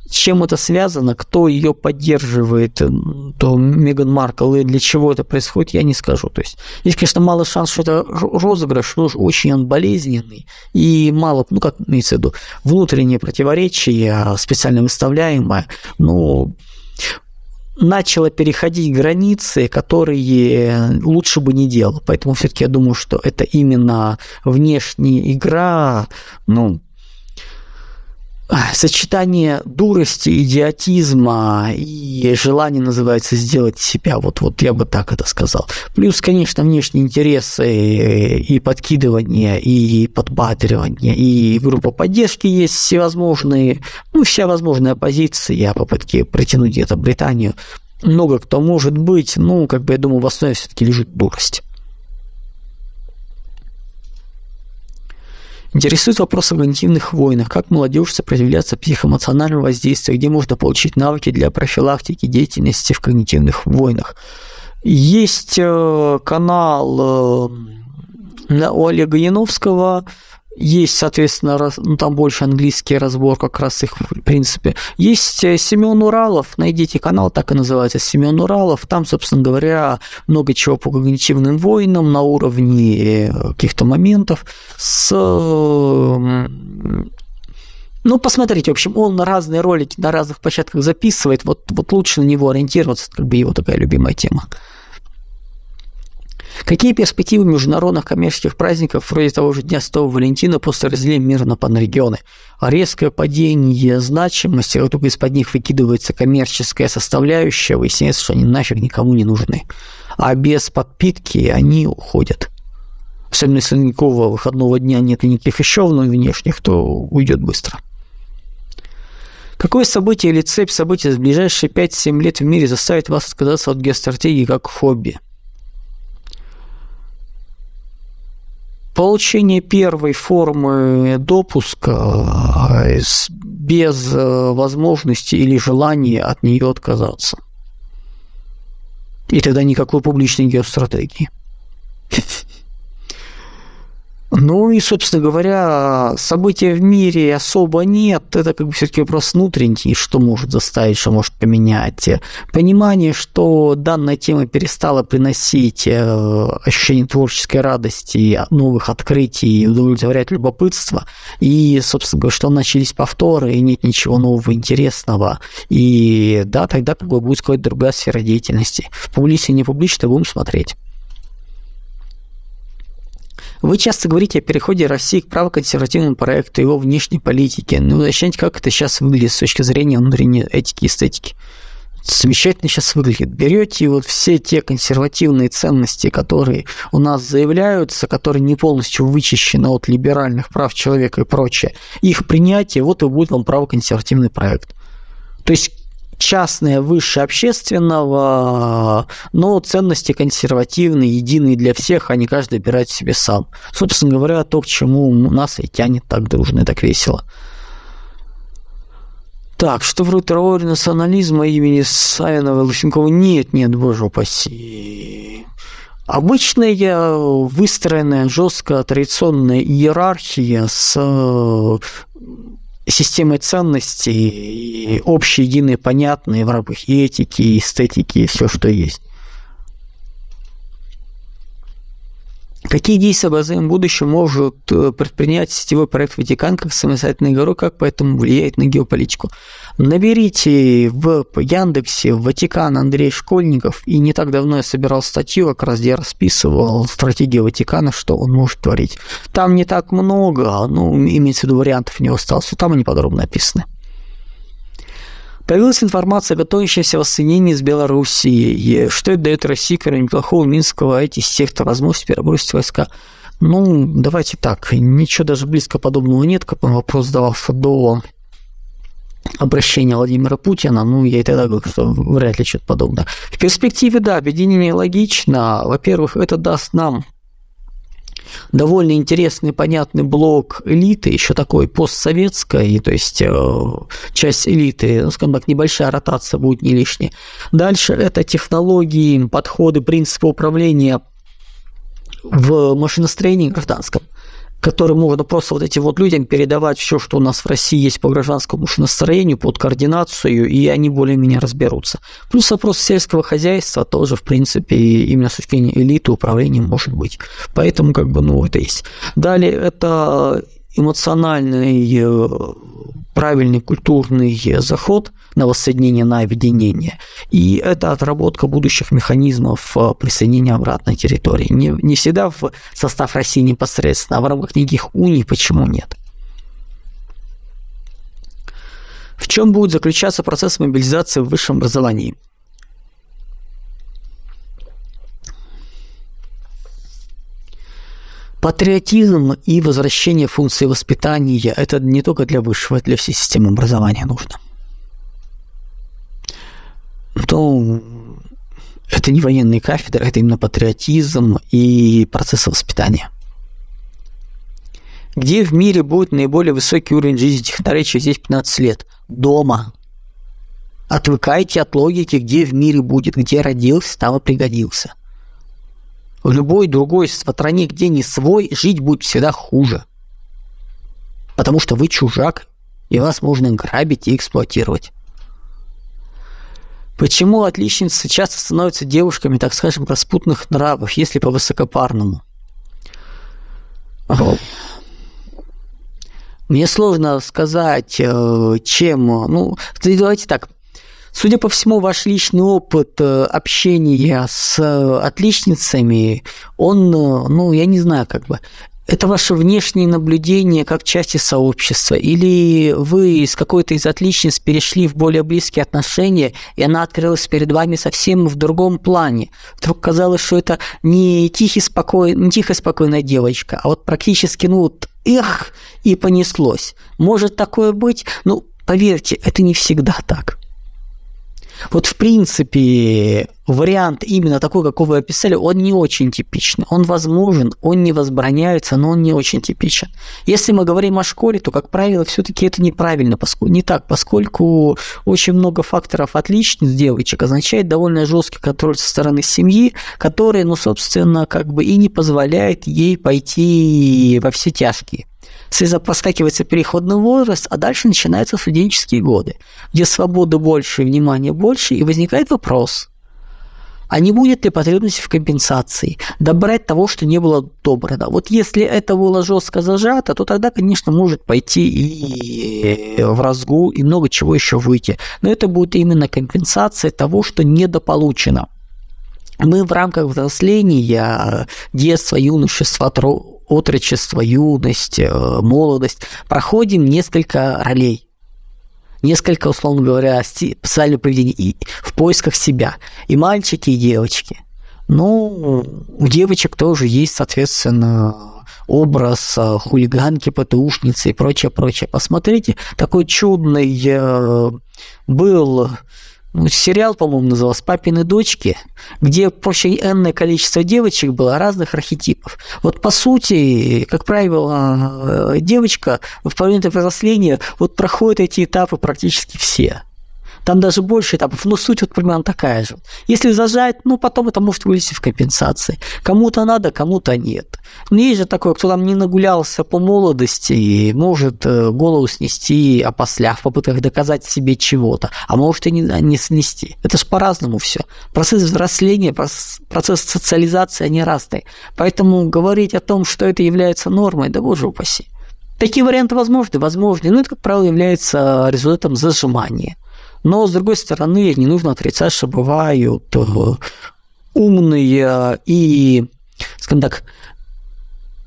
чем это связано, кто ее поддерживает, то Меган Маркл, и для чего это происходит, я не скажу. То есть есть, конечно, мало шанс, что это розыгрыш, но очень он болезненный, и мало, ну, как имеется в виду, внутренние противоречия, специально выставляемое, ну, начало переходить границы, которые лучше бы не делал. Поэтому все-таки я думаю, что это именно внешняя игра, ну, сочетание дурости, идиотизма и желания, называется, сделать себя. Вот, вот я бы так это сказал. Плюс, конечно, внешние интересы и подкидывание, и подбадривание, и группа поддержки есть всевозможные, ну, вся возможная оппозиция, попытки протянуть где-то Британию. Много кто может быть, ну, как бы, я думаю, в основе все-таки лежит дурость. Интересует вопрос о когнитивных войнах. Как молодежь сопротивляться психоэмоциональному воздействию? Где можно получить навыки для профилактики деятельности в когнитивных войнах? Есть канал у Олега Яновского. Есть, соответственно, раз, ну, там больше английский разбор как раз их, в принципе. Есть Семён Уралов, найдите канал, так и называется, Семён Уралов. Там, собственно говоря, много чего по когнитивным войнам на уровне каких-то моментов. С... Ну, посмотрите, в общем, он на разные ролики на разных площадках записывает. Вот, вот лучше на него ориентироваться, как бы его такая любимая тема. Какие перспективы международных коммерческих праздников вроде того же Дня Святого Валентина после разделения мира на панрегионы? Резкое падение значимости, как только из-под них выкидывается коммерческая составляющая, выясняется, что они нафиг никому не нужны. А без подпитки они уходят. Особенно если никакого выходного дня нет и никаких еще внешних, то уйдет быстро. Какое событие или цепь событий за ближайшие пять-семь лет в мире заставит вас отказаться от геостратегии как хобби? Получение первой формы допуска без возможности или желания от нее отказаться. И тогда никакой публичной геостратегии. Ну и, собственно говоря, события в мире особо нет. Это как бы все-таки вопрос внутренний, что может заставить, что может поменять. Понимание, что данная тема перестала приносить ощущение творческой радости, новых открытий, удовлетворять любопытство. И, собственно говоря, что начались повторы, и нет ничего нового, интересного. И да, тогда как бы будет какая-то другая сфера деятельности. Публично и не публично будем смотреть. Вы часто говорите о переходе России к правоконсервативному проекту, его внешней политике. Ну, уточните, как это сейчас выглядит с точки зрения внутренней этики и эстетики. Замечательно сейчас выглядит. Берете вот все те консервативные ценности, которые у нас заявляются, которые не полностью вычищены от либеральных прав человека и прочее, их принятие, вот и будет вам правоконсервативный проект. То есть частное выше общественного, но ценности консервативные, единые для всех, а не каждый выбирает себе сам. Собственно говоря, то, к чему нас и тянет так дружно и так весело. Так, что вроде теории национализма имени Савинова и Лысенкова? Нет, нет, боже упаси. Обычная выстроенная жестко традиционная иерархия с... системой ценностей, общие, единые, понятные в рамках и этики, и эстетики, и все, что есть. Какие действия в АЗМ в будущем может предпринять сетевой проект «Ватикан» как самостоятельный город, как поэтому влияет на геополитику? Наберите в Яндексе «Ватикан Андрей Школьников», и не так давно я собирал статью, как раз где я расписывал стратегию Ватикана, что он может творить. Там не так много, ну, имеется в виду, вариантов не осталось, там они подробно описаны. Появилась информация о готовящемся воссоединении с Белоруссией. Что это дает России, кроме неплохого минского ай ти-сектора, возможность перебросить войска? Ну, давайте так, ничего даже близко подобного нет, как он вопрос задавался до обращения Владимира Путина, ну, я и тогда говорил, что вряд ли что-то подобное. В перспективе, да, объединение логично. Во-первых, это даст нам довольно интересный, понятный блок элиты, еще такой постсоветской, то есть часть элиты, ну, скажем так, небольшая ротация будет не лишней. Дальше это технологии, подходы, принципы управления в машиностроении гражданском. который можно просто вот этим вот людям передавать все, что у нас в России есть по гражданскому настроению, под координацию, и они более-менее разберутся. Плюс вопрос сельского хозяйства тоже, в принципе, именно с точки зрения элиты управления может быть. Поэтому как бы, ну, это есть. Далее это эмоциональный, правильный культурный заход на воссоединение, на объединение. И это отработка будущих механизмов присоединения обратной территории. Не, не всегда в состав России непосредственно, а в рамках неких уний почему нет. В чем будет заключаться процесс мобилизации в высшем образовании? Патриотизм и возвращение функции воспитания – это не только для высшего, это для всей системы образования нужно. То это не военные кафедры, это именно патриотизм и процесс воспитания. Где в мире будет наиболее высокий уровень жизни технарей через десять-пятнадцать лет? Дома. Отвыкайте от логики, где в мире будет, где родился, там и пригодился. В любой другой стране, где не свой, жить будет всегда хуже. Потому что вы чужак, и вас можно грабить и эксплуатировать. Почему отличницы часто становятся девушками, так скажем, распутных нравов, если по-высокопарному? Ага. Мне сложно сказать, чем... Ну, давайте так. Судя по всему, ваш личный опыт общения с отличницами, он, ну, я не знаю, как бы, это ваше внешнее наблюдение как части сообщества, или вы с какой-то из отличниц перешли в более близкие отношения, и она открылась перед вами совсем в другом плане. Вдруг казалось, что это не тихий, спокойный, не тихая, спокойная девочка, а вот практически, ну, вот, эх, и понеслось. Может такое быть? Ну, поверьте, это не всегда так. Вот, в принципе, вариант именно такой, какой вы описали, он не очень типичный. Он возможен, он не возбраняется, но он не очень типичен. Если мы говорим о школе, то, как правило, все-таки это неправильно, поскольку, не так, поскольку очень много факторов отличниц девочек означает довольно жесткий контроль со стороны семьи, который, ну, собственно, как бы и не позволяет ей пойти во все тяжкие. Соскакивается переходный возраст, а дальше начинаются студенческие годы, где свободы больше, внимания больше, и возникает вопрос, а не будет ли потребность в компенсации, добрать того, что не было добрано. Вот если это было жестко зажато, то тогда, конечно, может пойти и в разгул, и много чего еще выйти. Но это будет именно компенсация того, что недополучено. Мы в рамках взросления, детства, юношества, труда, отрочество, юность, молодость, проходим несколько ролей, несколько, условно говоря, социального поведения и в поисках себя. И мальчики, и девочки. Ну, у девочек тоже есть, соответственно, образ хулиганки, ПТУшницы и прочее, прочее. Посмотрите, такой чудный был... сериал, по-моему, назывался «Папины дочки», где проще энное количество девочек было разных архетипов. Вот, по сути, как правило, девочка в момент взросления вот проходит эти этапы практически все. Там даже больше этапов, но суть вот примерно такая же. Если зажать, ну, потом это может вылезти в компенсации. Кому-то надо, кому-то нет. Но есть же такое, кто там не нагулялся по молодости и может голову снести опосля в попытках доказать себе чего-то, а может и не, не снести. Это же по-разному все. Процесс взросления, процесс социализации, они разные. Поэтому говорить о том, что это является нормой, да боже упаси. Такие варианты возможны, возможны, но это, как правило, является результатом зажимания. Но, с другой стороны, не нужно отрицать, что бывают умные и, скажем так,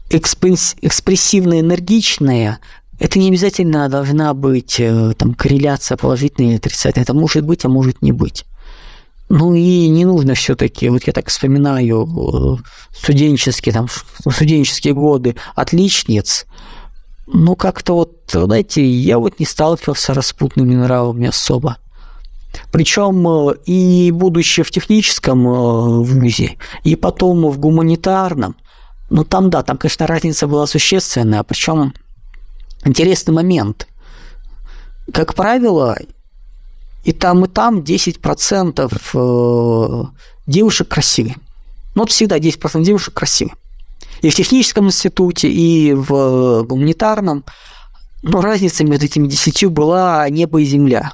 экспрессивные, энергичные. Это не обязательно должна быть там, корреляция положительная или отрицательная. Это может быть, а может не быть. Ну и не нужно все-таки, вот я так вспоминаю студенческие, там, студенческие годы отличниц. Ну, как-то вот, знаете, я вот не сталкивался с распутными нравами особо. Причем и будучи в техническом вузе, и потом в гуманитарном. Ну, там, да, там, конечно, разница была существенная. Причем интересный момент. Как правило, и там, и там десять процентов девушек красивы. Ну, вот всегда десять процентов девушек красивы. И в техническом институте, и в гуманитарном. Но разница между этими десятью была небо и земля.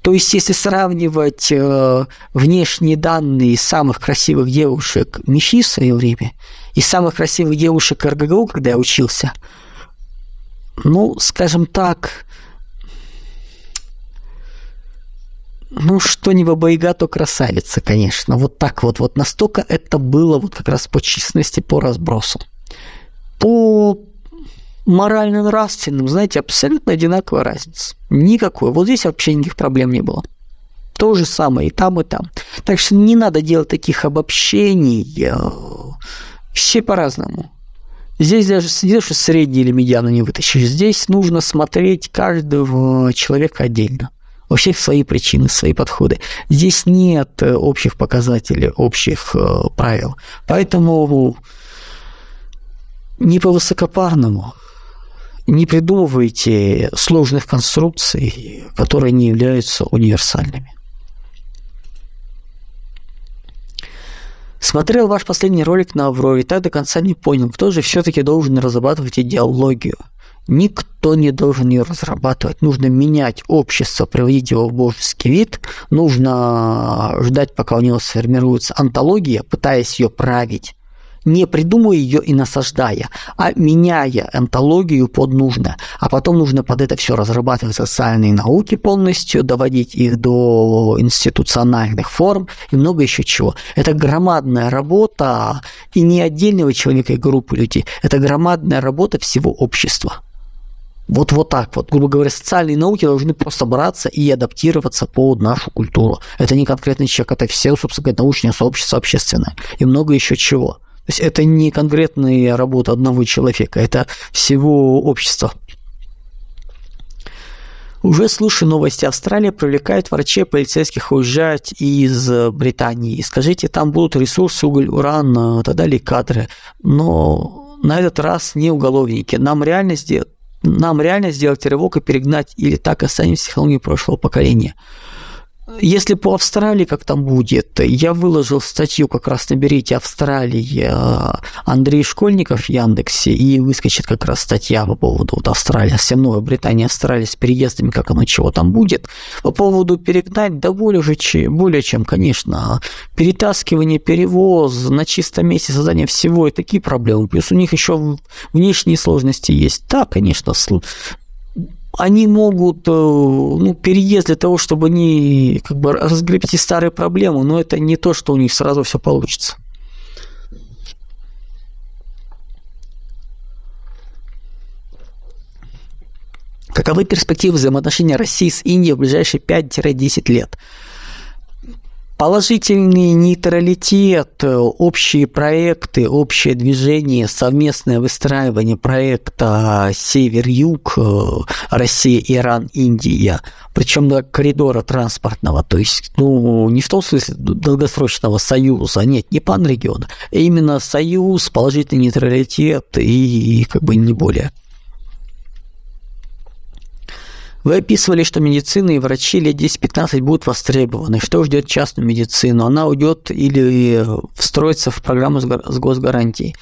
То есть, если сравнивать э, внешние данные самых красивых девушек МИЧИ в свое время и самых красивых девушек РГГУ, когда я учился, ну, скажем так, ну, что не баба-яга, то красавица, конечно. Вот так вот. Вот настолько это было вот как раз по численности, по разбросу. По морально-нравственным, знаете, абсолютно одинаковая разница. Никакой. Вот здесь вообще никаких проблем не было. То же самое и там, и там. Так что не надо делать таких обобщений. Все по-разному. Здесь даже средний или медиану не вытащишь. Здесь нужно смотреть каждого человека отдельно. У всех свои причины, свои подходы. Здесь нет общих показателей, общих э, правил. Поэтому не по-высокопарному, не придумывайте сложных конструкций, которые не являются универсальными. Смотрел ваш последний ролик на Авроре, так до конца не понял, кто же все-таки должен разрабатывать идеологию. Никто не должен ее разрабатывать. Нужно менять общество, приводить его в божеский вид. Нужно ждать, пока у него сформируется антология, пытаясь ее править, не придумывая ее и насаждая, а меняя антологию под нужно. А потом нужно под это все разрабатывать социальные науки полностью, доводить их до институциональных форм и много еще чего. Это громадная работа и не отдельного человека и группы людей. Это громадная работа всего общества. Вот, вот так вот. Грубо говоря, социальные науки должны просто браться и адаптироваться под нашу культуру. Это не конкретный человек, это все, собственно говоря, научное сообщество общественное и много еще чего. То есть это не конкретная работа одного человека, это всего общества. Уже слушаю новости. Австралия привлекает врачей, полицейских уезжать из Британии. Скажите, там будут ресурсы, уголь, уран, так далее, кадры. Но на этот раз не уголовники. Нам реально сделать Нам реально сделать рывок и перегнать, или так останемся технологией прошлого поколения. Если по Австралии как там будет, я выложил статью, как раз наберите Австралия Андрей Школьников в Яндексе, и выскочит как раз статья по поводу вот Австралии, всем Новой Британии, Австралии с переездами, как оно, чего там будет. По поводу перегнать, да более, уже, более чем, конечно, перетаскивание, перевоз на чистом месте, создание всего и такие проблемы. Плюс у них еще внешние сложности есть. Да, конечно, они могут, ну, переезд для того, чтобы они как бы разгребти старые проблемы, но это не то, что у них сразу все получится. Каковы перспективы взаимоотношений России с Индией в ближайшие пять-десять лет? Положительный нейтралитет, общие проекты, общее движение, совместное выстраивание проекта Север-Юг, Россия, Иран, Индия, причем до коридора транспортного, то есть, ну, не в том смысле долгосрочного союза, нет, не панрегиона, а именно союз, положительный нейтралитет и, и как бы не более. Вы описывали, что медицина и врачи лет десять-пятнадцать будут востребованы. Что ждет частную медицину? Она уйдет или встроится в программу с госгарантией?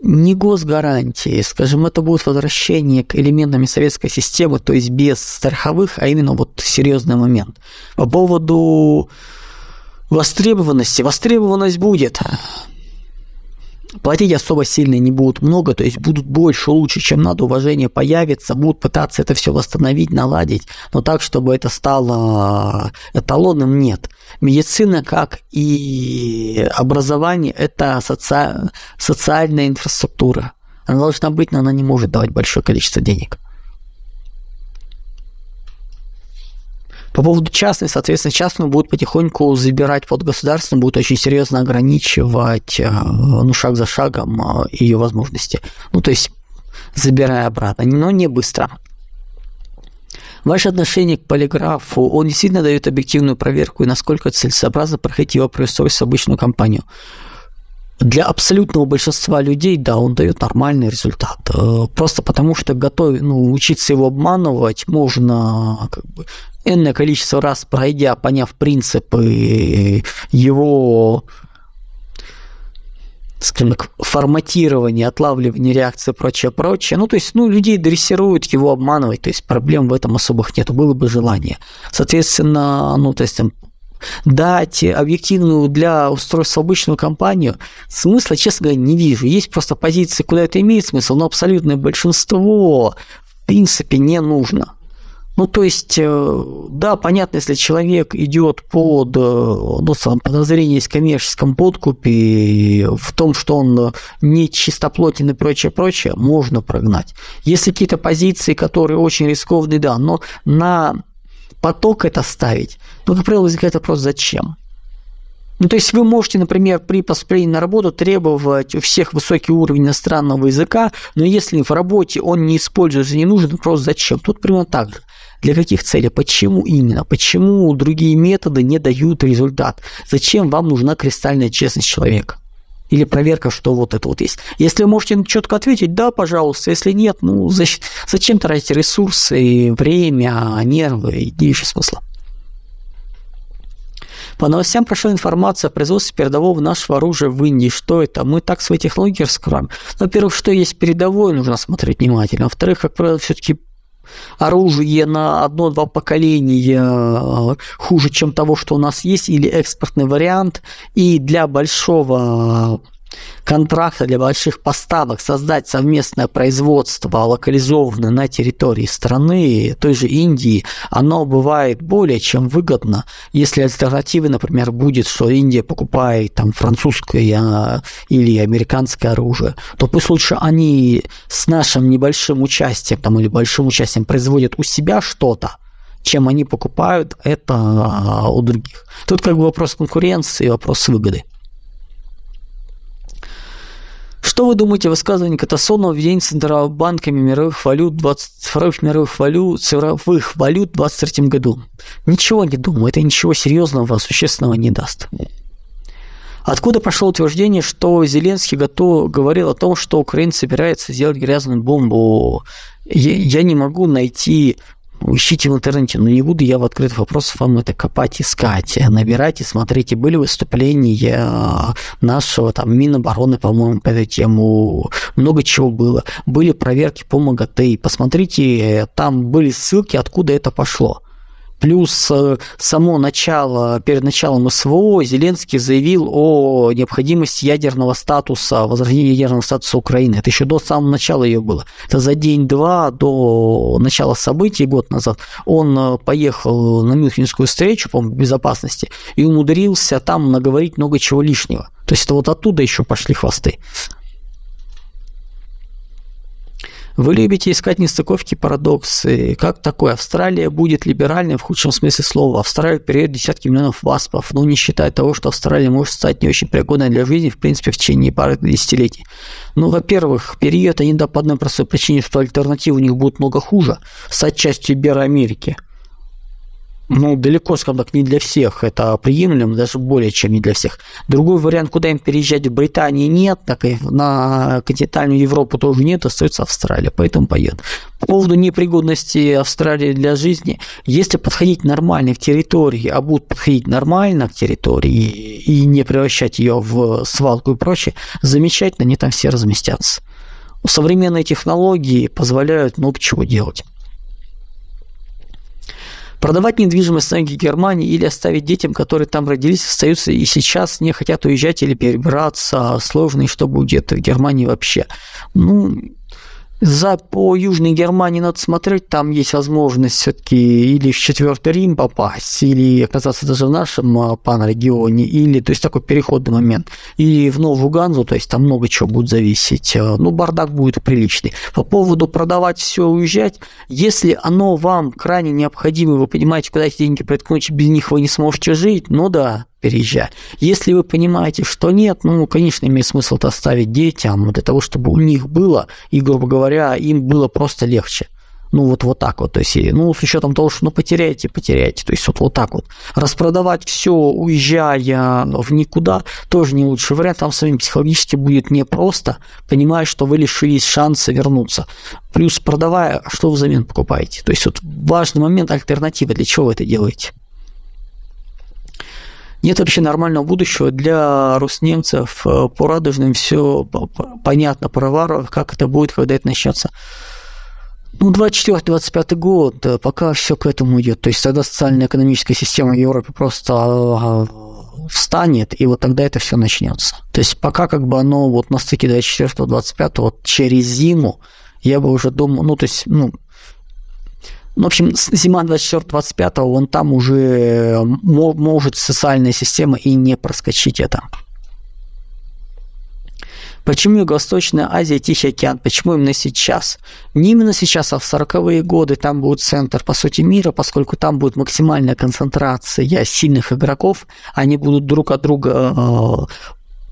Не госгарантии. Скажем, это будет возвращение к элементам советской системы, то есть без страховых, а именно вот серьезный момент. По поводу востребованности. Востребованность будет. Платить особо сильно не будут много, то есть будут больше, лучше, чем надо, уважение появится, будут пытаться это все восстановить, наладить, но так, чтобы это стало эталоном, нет. Медицина, как и образование, это соци... социальная инфраструктура. Она должна быть, но она не может давать большое количество денег. По поводу частной, соответственно, частную будут потихоньку забирать под государственную, будут очень серьезно ограничивать, ну, шаг за шагом ее возможности. Ну, то есть, забирая обратно, но не быстро. Ваше отношение к полиграфу, он действительно дает объективную проверку, и насколько целесообразно проходить его при устройстве в обычную компанию. Для абсолютного большинства людей, да, он дает нормальный результат. Просто потому, что готов, ну, учиться его обманывать можно, как бы, энное количество раз пройдя, поняв принципы его скажем так, форматирование, отлавливание реакции и прочее, прочее. Ну, то есть, ну, людей дрессируют, его обманывать, то есть проблем в этом особых нет, было бы желание. Соответственно, ну, то есть, дать объективную для устройства обычную компанию смысла, честно говоря, не вижу. Есть просто позиции, куда это имеет смысл, но абсолютное большинство в принципе не нужно. Ну, то есть, да, понятно, если человек идет под ну, сам, подозрение в коммерческом подкупе, в том, что он не чистоплотен и прочее, прочее, можно прогнать. Если какие-то позиции, которые очень рискованные, да, но на поток это ставить, ну, как правило, возникает вопрос, зачем? Ну, то есть, вы можете, например, при поступлении на работу требовать у всех высокий уровень иностранного языка, но если в работе он не используется, не нужен, вопрос, зачем? Тут примерно так же. Для каких целей? Почему именно? Почему другие методы не дают результат? Зачем вам нужна кристальная честность человека? Или проверка, что вот это вот есть? Если вы можете четко ответить, да, пожалуйста, если нет, ну, зачем тратить ресурсы, время, нервы и денежные смысла? По новостям прошла информация о производстве передового нашего оружия в Индии. Что это? Мы так свои технологии раскроем. Во-первых, что есть передовое, нужно смотреть внимательно. Во-вторых, как правило, все-таки оружие на одно-два поколения хуже, чем того, что у нас есть, или экспортный вариант. И для большого контракта, для больших поставок создать совместное производство, локализованное на территории страны, той же Индии, оно бывает более чем выгодно, если альтернативой, например, будет, что Индия покупает там французское или американское оружие, то пусть лучше они с нашим небольшим участием там, или большим участием производят у себя что-то, чем они покупают это у других. Тут как бы вопрос конкуренции и вопрос выгоды. Что вы думаете о высказывании Катасонова в день Центрового банка мировых валют, двадцать вторых мировых валют, цифровых валют в двадцать третьем году? Ничего не думаю, это ничего серьезного, существенного не даст. Откуда пошло утверждение, что Зеленский готов, говорил о том, что Украина собирается сделать грязную бомбу? Я, я не могу найти, ищите в интернете, но не буду я в открытых вопросах вам это копать, искать, набирать и смотрите. Были выступления нашего там Минобороны, по-моему, по этой тему, много чего было. Были проверки по МАГАТЭ, посмотрите, там были ссылки, откуда это пошло. Плюс само начало, перед началом СВО Зеленский заявил о необходимости ядерного статуса, возрождения ядерного статуса Украины. Это еще до самого начала ее было. Это за день-два до начала событий, год назад, он поехал на Мюнхенскую встречу, по-моему, безопасности, и умудрился там наговорить много чего лишнего. То есть это вот оттуда еще пошли хвосты. Вы любите искать нестыковки, парадоксы. Как такое? Австралия будет либеральной в худшем смысле слова. Австралию переведет десятки миллионов васпов, но не считая того, что Австралия может стать не очень пригодной для жизни, в принципе, в течение пары десятилетий. Ну, во-первых, период они да по одной простой причине, что альтернативы у них будут много хуже, стать частью Ибероамерики. Ну, далеко, скажем так, не для всех это приемлемо, даже более чем не для всех. Другой вариант, куда им переезжать, в Британии нет, так и на континентальную Европу тоже нет, остается Австралия, поэтому поедут. По поводу непригодности Австралии для жизни, если подходить нормально к территории, а будут подходить нормально к территории и не превращать ее в свалку и прочее, замечательно, они там все разместятся. Современные технологии позволяют много чего делать. Продавать недвижимость на юге Германии или оставить детям, которые там родились, остаются и сейчас не хотят уезжать или перебираться, сложно, и что будет в Германии вообще. Ну, за, по Южной Германии надо смотреть, там есть возможность все-таки или в Четвертый Рим попасть, или оказаться даже в нашем панрегионе, или, то есть, такой переходный момент, или в Новую Ганзу, то есть, там много чего будет зависеть, ну, бардак будет приличный. По поводу продавать все, уезжать, если оно вам крайне необходимо, вы понимаете, куда эти деньги приткнуть, без них вы не сможете жить, ну, да, переезжать. Если вы понимаете, что нет, ну, конечно, имеет смысл это оставить детям для того, чтобы у них было, и, грубо говоря, им было просто легче. Ну, вот, вот так вот. То есть, ну, с учетом того, что ну, потеряете, потеряете. То есть, вот, вот так вот. Распродавать все, уезжая в никуда, тоже не лучший вариант. Там самим психологически будет непросто, понимая, что вы лишились шанса вернуться. Плюс, продавая, что вы взамен покупаете? То есть, вот важный момент, альтернатива, для чего вы это делаете? Нет вообще нормального будущего для руснемцев. По радужным все понятно, по Варварову, как это будет, когда это начнется. Ну, двадцать четвёртый — двадцать пятый год, пока все к этому идет. То есть тогда социально-экономическая система в Европе просто встанет, и вот тогда это все начнется. То есть пока как бы оно вот на стыке двадцать четвёртого — двадцать пятого, вот через зиму, я бы уже думал, ну, то есть, ну, в общем, зима двадцать четвёртого — двадцать пятого, вон там уже может социальная система и не проскочить это. Почему Юго-Восточная Азия и Тихий океан? Почему именно сейчас? Не именно сейчас, а в сороковые годы там будет центр, по сути, мира, поскольку там будет максимальная концентрация сильных игроков, они будут друг от друга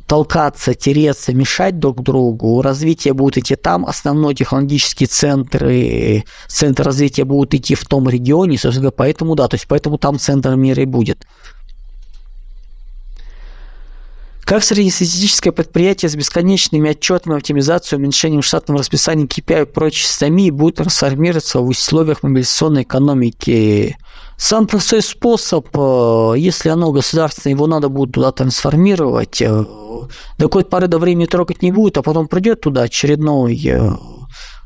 толкаться, тереться, мешать друг другу, развитие будет идти там, основной технологический центр, и центр развития будут идти в том регионе, собственно, поэтому, да, то есть поэтому там центр мира и будет. Как среднестатистическое предприятие с бесконечными отчетами, оптимизацией, уменьшением штатного расписания кей пи ай и прочей СМИ будет трансформироваться в условиях мобилизационной экономики? Самый простой способ, если оно государственное, его надо будет туда трансформировать, до какой-то поры до времени трогать не будет, а потом придет туда очередной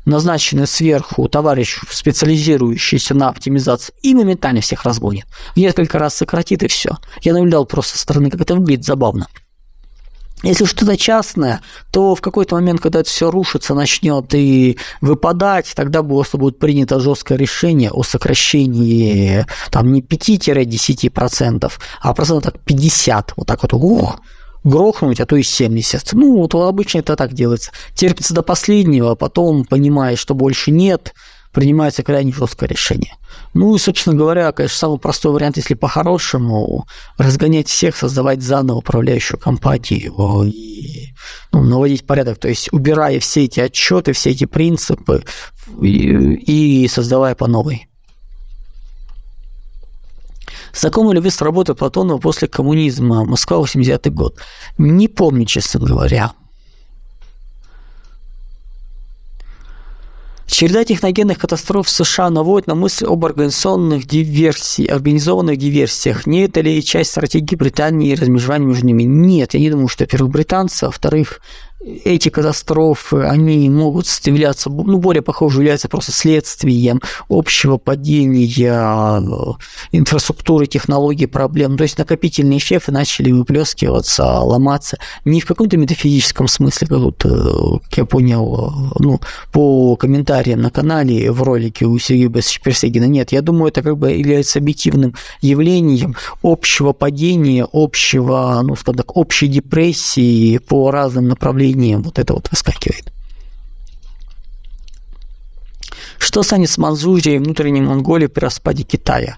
назначенный сверху товарищ, специализирующийся на оптимизации, и моментально всех разгонит. Несколько раз сократит, и все. Я наблюдал просто со стороны, как это выглядит забавно. Если что-то частное, то в какой-то момент, когда это все рушится, начнет и выпадать, тогда просто будет принято жесткое решение о сокращении там не пять-десять процентов, а процентов так пятьдесят процентов, вот так вот ух, грохнуть, а то и семьдесят процентов. Ну, вот обычно это так делается. Терпится до последнего, потом, понимая, что больше нет, принимается крайне жесткое решение. Ну и, собственно говоря, конечно, самый простой вариант, если по-хорошему, разгонять всех, создавать заново управляющую компанию и ну, наводить порядок, то есть убирая все эти отчеты, все эти принципы и, и создавая по новой. Знакомы ли вы с работой Платонова после коммунизма? Москва, восьмидесятый год. Не помню, честно говоря. Череда техногенных катастроф в США наводит на мысль об организационных диверсиях, организованных диверсиях. Не это ли часть стратегии Британии и размежевания между ними? Нет, я не думаю, что, во-первых, британцы, а во-вторых, эти катастрофы, они могут являться, ну, более похоже, являются просто следствием общего падения инфраструктуры, технологий, проблем. То есть накопительные эффекты начали выплескиваться, ломаться. Не в каком-то метафизическом смысле, как, вот, как я понял, ну, по комментариям на канале в ролике у Сергея Борисовича Персегина. Нет, я думаю, это как бы является объективным явлением общего падения, общего, ну, скажем так, общей депрессии по разным направлениям. Вот это вот выскакивает. Что станет с Манчжурией и внутренней Монголией при распаде Китая?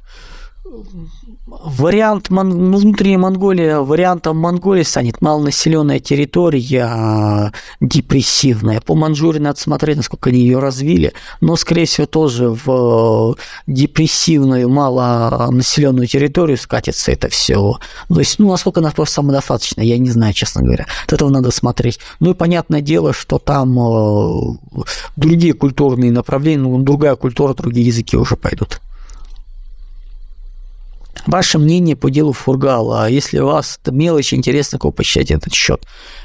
Вариант Мон... внутренней Монголии, вариантом Монголии станет малонаселенная территория, депрессивная. По Манчжурии надо смотреть, насколько они ее развили, но, скорее всего, тоже в депрессивную малонаселенную территорию скатится это все. То есть, ну, насколько она просто самодостаточна, я не знаю, честно говоря. От этого надо смотреть. Ну и понятное дело, что там другие культурные направления, ну, другая культура, другие языки уже пойдут. Ваше мнение по делу Фургала, если у вас мелочи, интересно, кого почитать этот счет.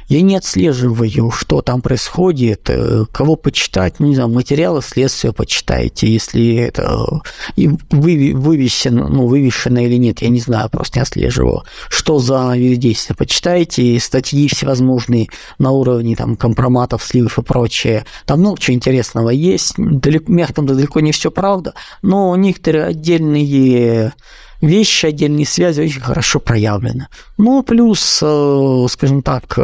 Я не отслеживаю, что там происходит, кого почитать, ну, не знаю, материалы следствия почитайте, если это вывешено, ну, вывешено или нет, я не знаю, просто не отслеживаю. Что за действия почитайте, статьи всевозможные на уровне там компроматов, сливов и прочее. Там много чего интересного есть, далеко, мягко, далеко не все правда, но некоторые отдельные... вещи, отдельные связи очень хорошо проявлены. Ну, плюс, скажем так,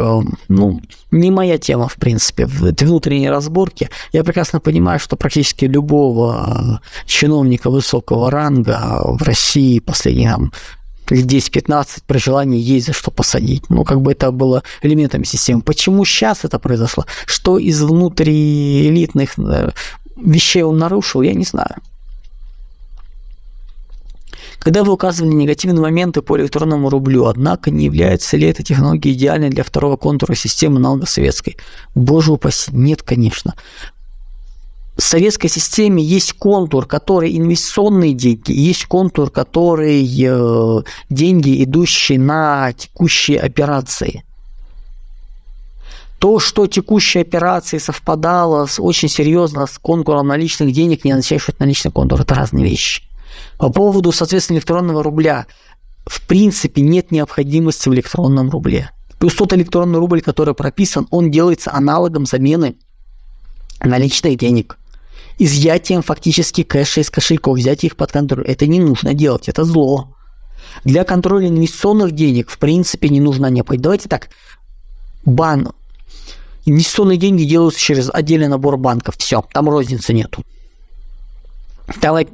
ну, не моя тема, в принципе, это внутренние разборки. Я прекрасно понимаю, что практически любого чиновника высокого ранга в России последние там десять-пятнадцать при желании есть за что посадить. Ну, как бы это было элементами системы. Почему сейчас это произошло? Что из внутриэлитных вещей он нарушил, я не знаю. Когда вы указывали негативные моменты по электронному рублю, однако не является ли эта технология идеальной для второго контура системы аналога советской? Боже упаси, нет, конечно. в советской системе есть контур, который инвестиционные деньги, есть контур, который деньги, идущие на текущие операции. То, что текущие операции совпадало с, очень серьезно с контуром наличных денег, не означает, что это наличный контур. Это разные вещи. По поводу, соответственно, электронного рубля. В принципе, нет необходимости в электронном рубле. Плюс тот электронный рубль, который прописан, он делается аналогом замены наличных денег. Изъятием фактически кэша из кошельков, взять их под контроль. Это не нужно делать, это зло. Для контроля инвестиционных денег, в принципе, не нужна необходимость. Давайте так, бан. Инвестиционные деньги делаются через отдельный набор банков. Все, там розницы нету. Давайте.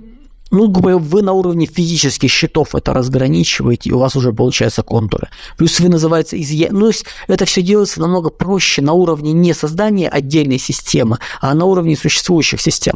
Ну, вы на уровне физических счетов это разграничиваете, и у вас уже получаются контуры. Плюс вы называется изъятие. Ну, это все делается намного проще на уровне не создания отдельной системы, а на уровне существующих систем.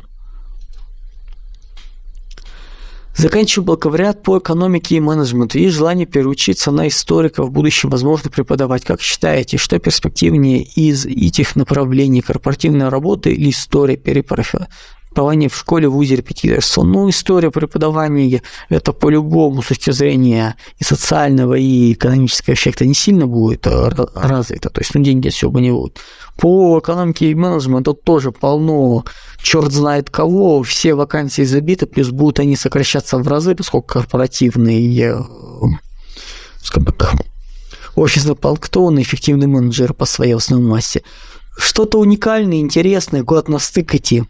Заканчиваю бакалавриат по экономике и менеджменту. Есть желание переучиться на историка, в будущем возможно преподавать. Как считаете, что перспективнее из этих направлений, корпоративной работы или история перепрофилирования? Преподавание в школе, в вузе, репетиторство. Ну, история преподавания, это по-любому, с точки зрения и социального, и экономического эффекта, не сильно будет развита. То есть, ну, деньги особо не будут. По экономике и менеджменту тоже полно, черт знает кого, все вакансии забиты, плюс будут они сокращаться в разы, поскольку корпоративные, скажем так, офисный планктон, эффективный менеджер по своей основной массе. Что-то уникальное, интересное, куда-то на стык идти.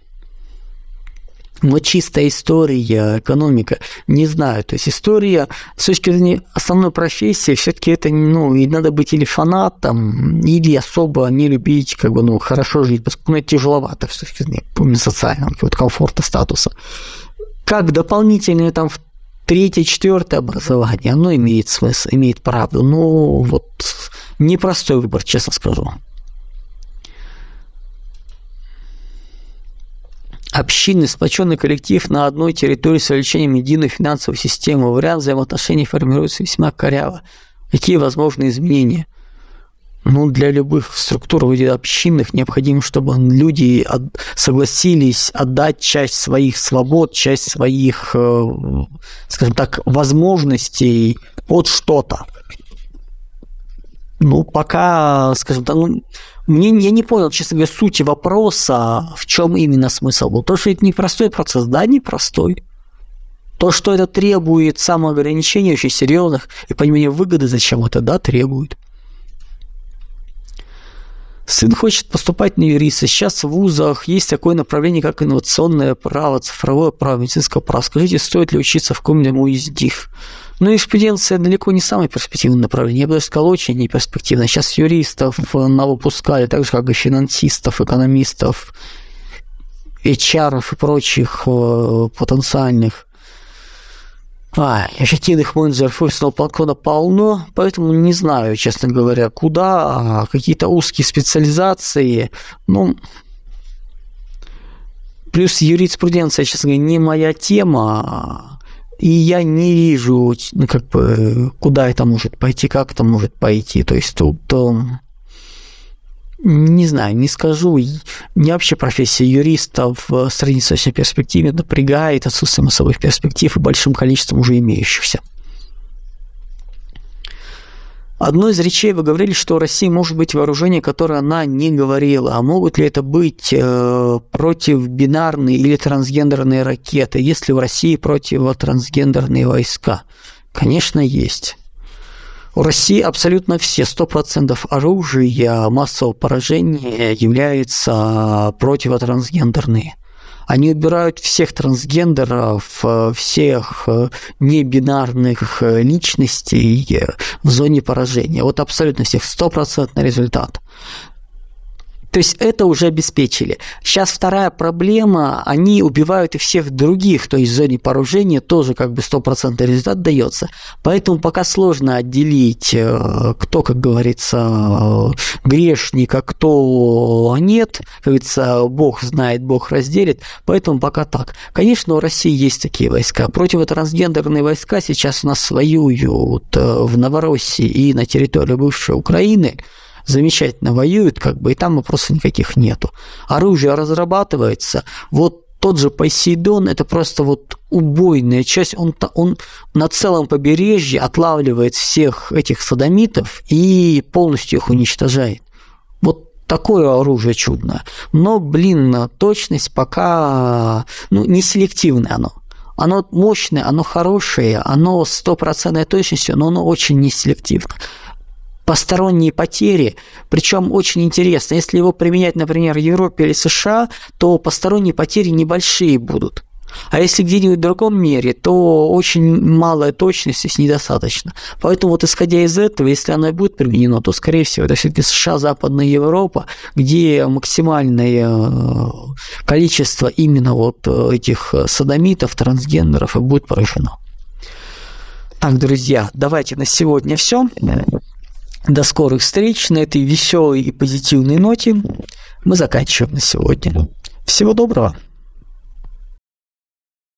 Но чистая история, экономика, не знаю. То есть история с точки зрения основной профессии, все-таки это, ну, и надо быть или фанатом, или особо не любить, как бы, ну, хорошо жить, поскольку это тяжеловато с точки зрения социального вот, комфорта, статуса. Как дополнительное там третье, четвертое образование, оно имеет смысл, имеет правду. Но вот непростой выбор, честно скажу. Общинный сплоченный коллектив на одной территории с увеличением единой финансовой системы. Вариант взаимоотношений формируется весьма коряво. Какие возможные изменения? Ну, для любых структур вроде общинных необходимо, чтобы люди согласились отдать часть своих свобод, часть своих, скажем так, возможностей под что-то. Ну, пока, скажем так, ну, мне, я не понял, честно говоря, сути вопроса, в чем именно смысл был. То, что это непростой процесс, да, непростой. То, что это требует самоограничений очень серьезных и понимания выгоды, зачем это, да, требует. Сын хочет поступать на юриста. Сейчас в вузах есть такое направление, как инновационное право, цифровое право, медицинское право. Скажите, стоит ли учиться в каком-нибудь из них? Ну, юриспруденция далеко не самое перспективное направление. Я бы даже сказал, очень неперспективное. Сейчас юристов навыпускали, так же, как и финансистов, экономистов, эйч ар-ов и прочих потенциальных. А, эффективных менеджеров офисного планктона полно, поэтому не знаю, честно говоря, куда, какие-то узкие специализации, ну, плюс юриспруденция, честно говоря, не моя тема, и я не вижу, ну, как бы, куда это может пойти, как это может пойти, то есть тут... Не знаю, не скажу. Не вообще профессия юриста в средней срочной перспективе напрягает отсутствием особых перспектив и большим количеством уже имеющихся. Одной из речей вы говорили, что у России может быть вооружение, которое она не говорила. А могут ли это быть э, противбинарные или трансгендерные ракеты? Есть ли в России противотрансгендерные войска? Конечно, есть. У России абсолютно все сто процентов оружия массового поражения являются противотрансгендерные. Они убирают всех трансгендеров, всех небинарных личностей в зоне поражения. Вот абсолютно всех, сто процентов результат. То есть это уже обеспечили. Сейчас вторая проблема, они убивают и всех других, то есть в зоне поражения тоже как бы сто процентов результат дается. Поэтому пока сложно отделить, кто, как говорится, грешник, а кто нет. Как говорится, Бог знает, Бог разделит. Поэтому пока так. Конечно, у России есть такие войска. Противотрансгендерные войска сейчас у нас воюют в Новороссии и на территории бывшей Украины. замечательно воюют, как бы, и там вопросов никаких нету. Оружие разрабатывается. Вот тот же Посейдон, это просто вот убойная часть, он, он на целом побережье отлавливает всех этих содомитов и полностью их уничтожает. Вот такое оружие чудное. Но, блин, точность пока, ну, не селективное оно. Оно мощное, оно хорошее, оно с стопроцентной точностью, но оно очень неселективно. Посторонние потери, причем очень интересно, если его применять, например, в Европе или США, то посторонние потери небольшие будут. А если где-нибудь в другом мире, то очень малая точность здесь недостаточно. Поэтому вот исходя из этого, если оно и будет применено, то, скорее всего, это все-таки США, Западная Европа, где максимальное количество именно вот этих содомитов, трансгендеров и будет поражено. Так, друзья, давайте на сегодня все. До скорых встреч. На этой веселой и позитивной ноте мы заканчиваем на сегодня. Всего доброго!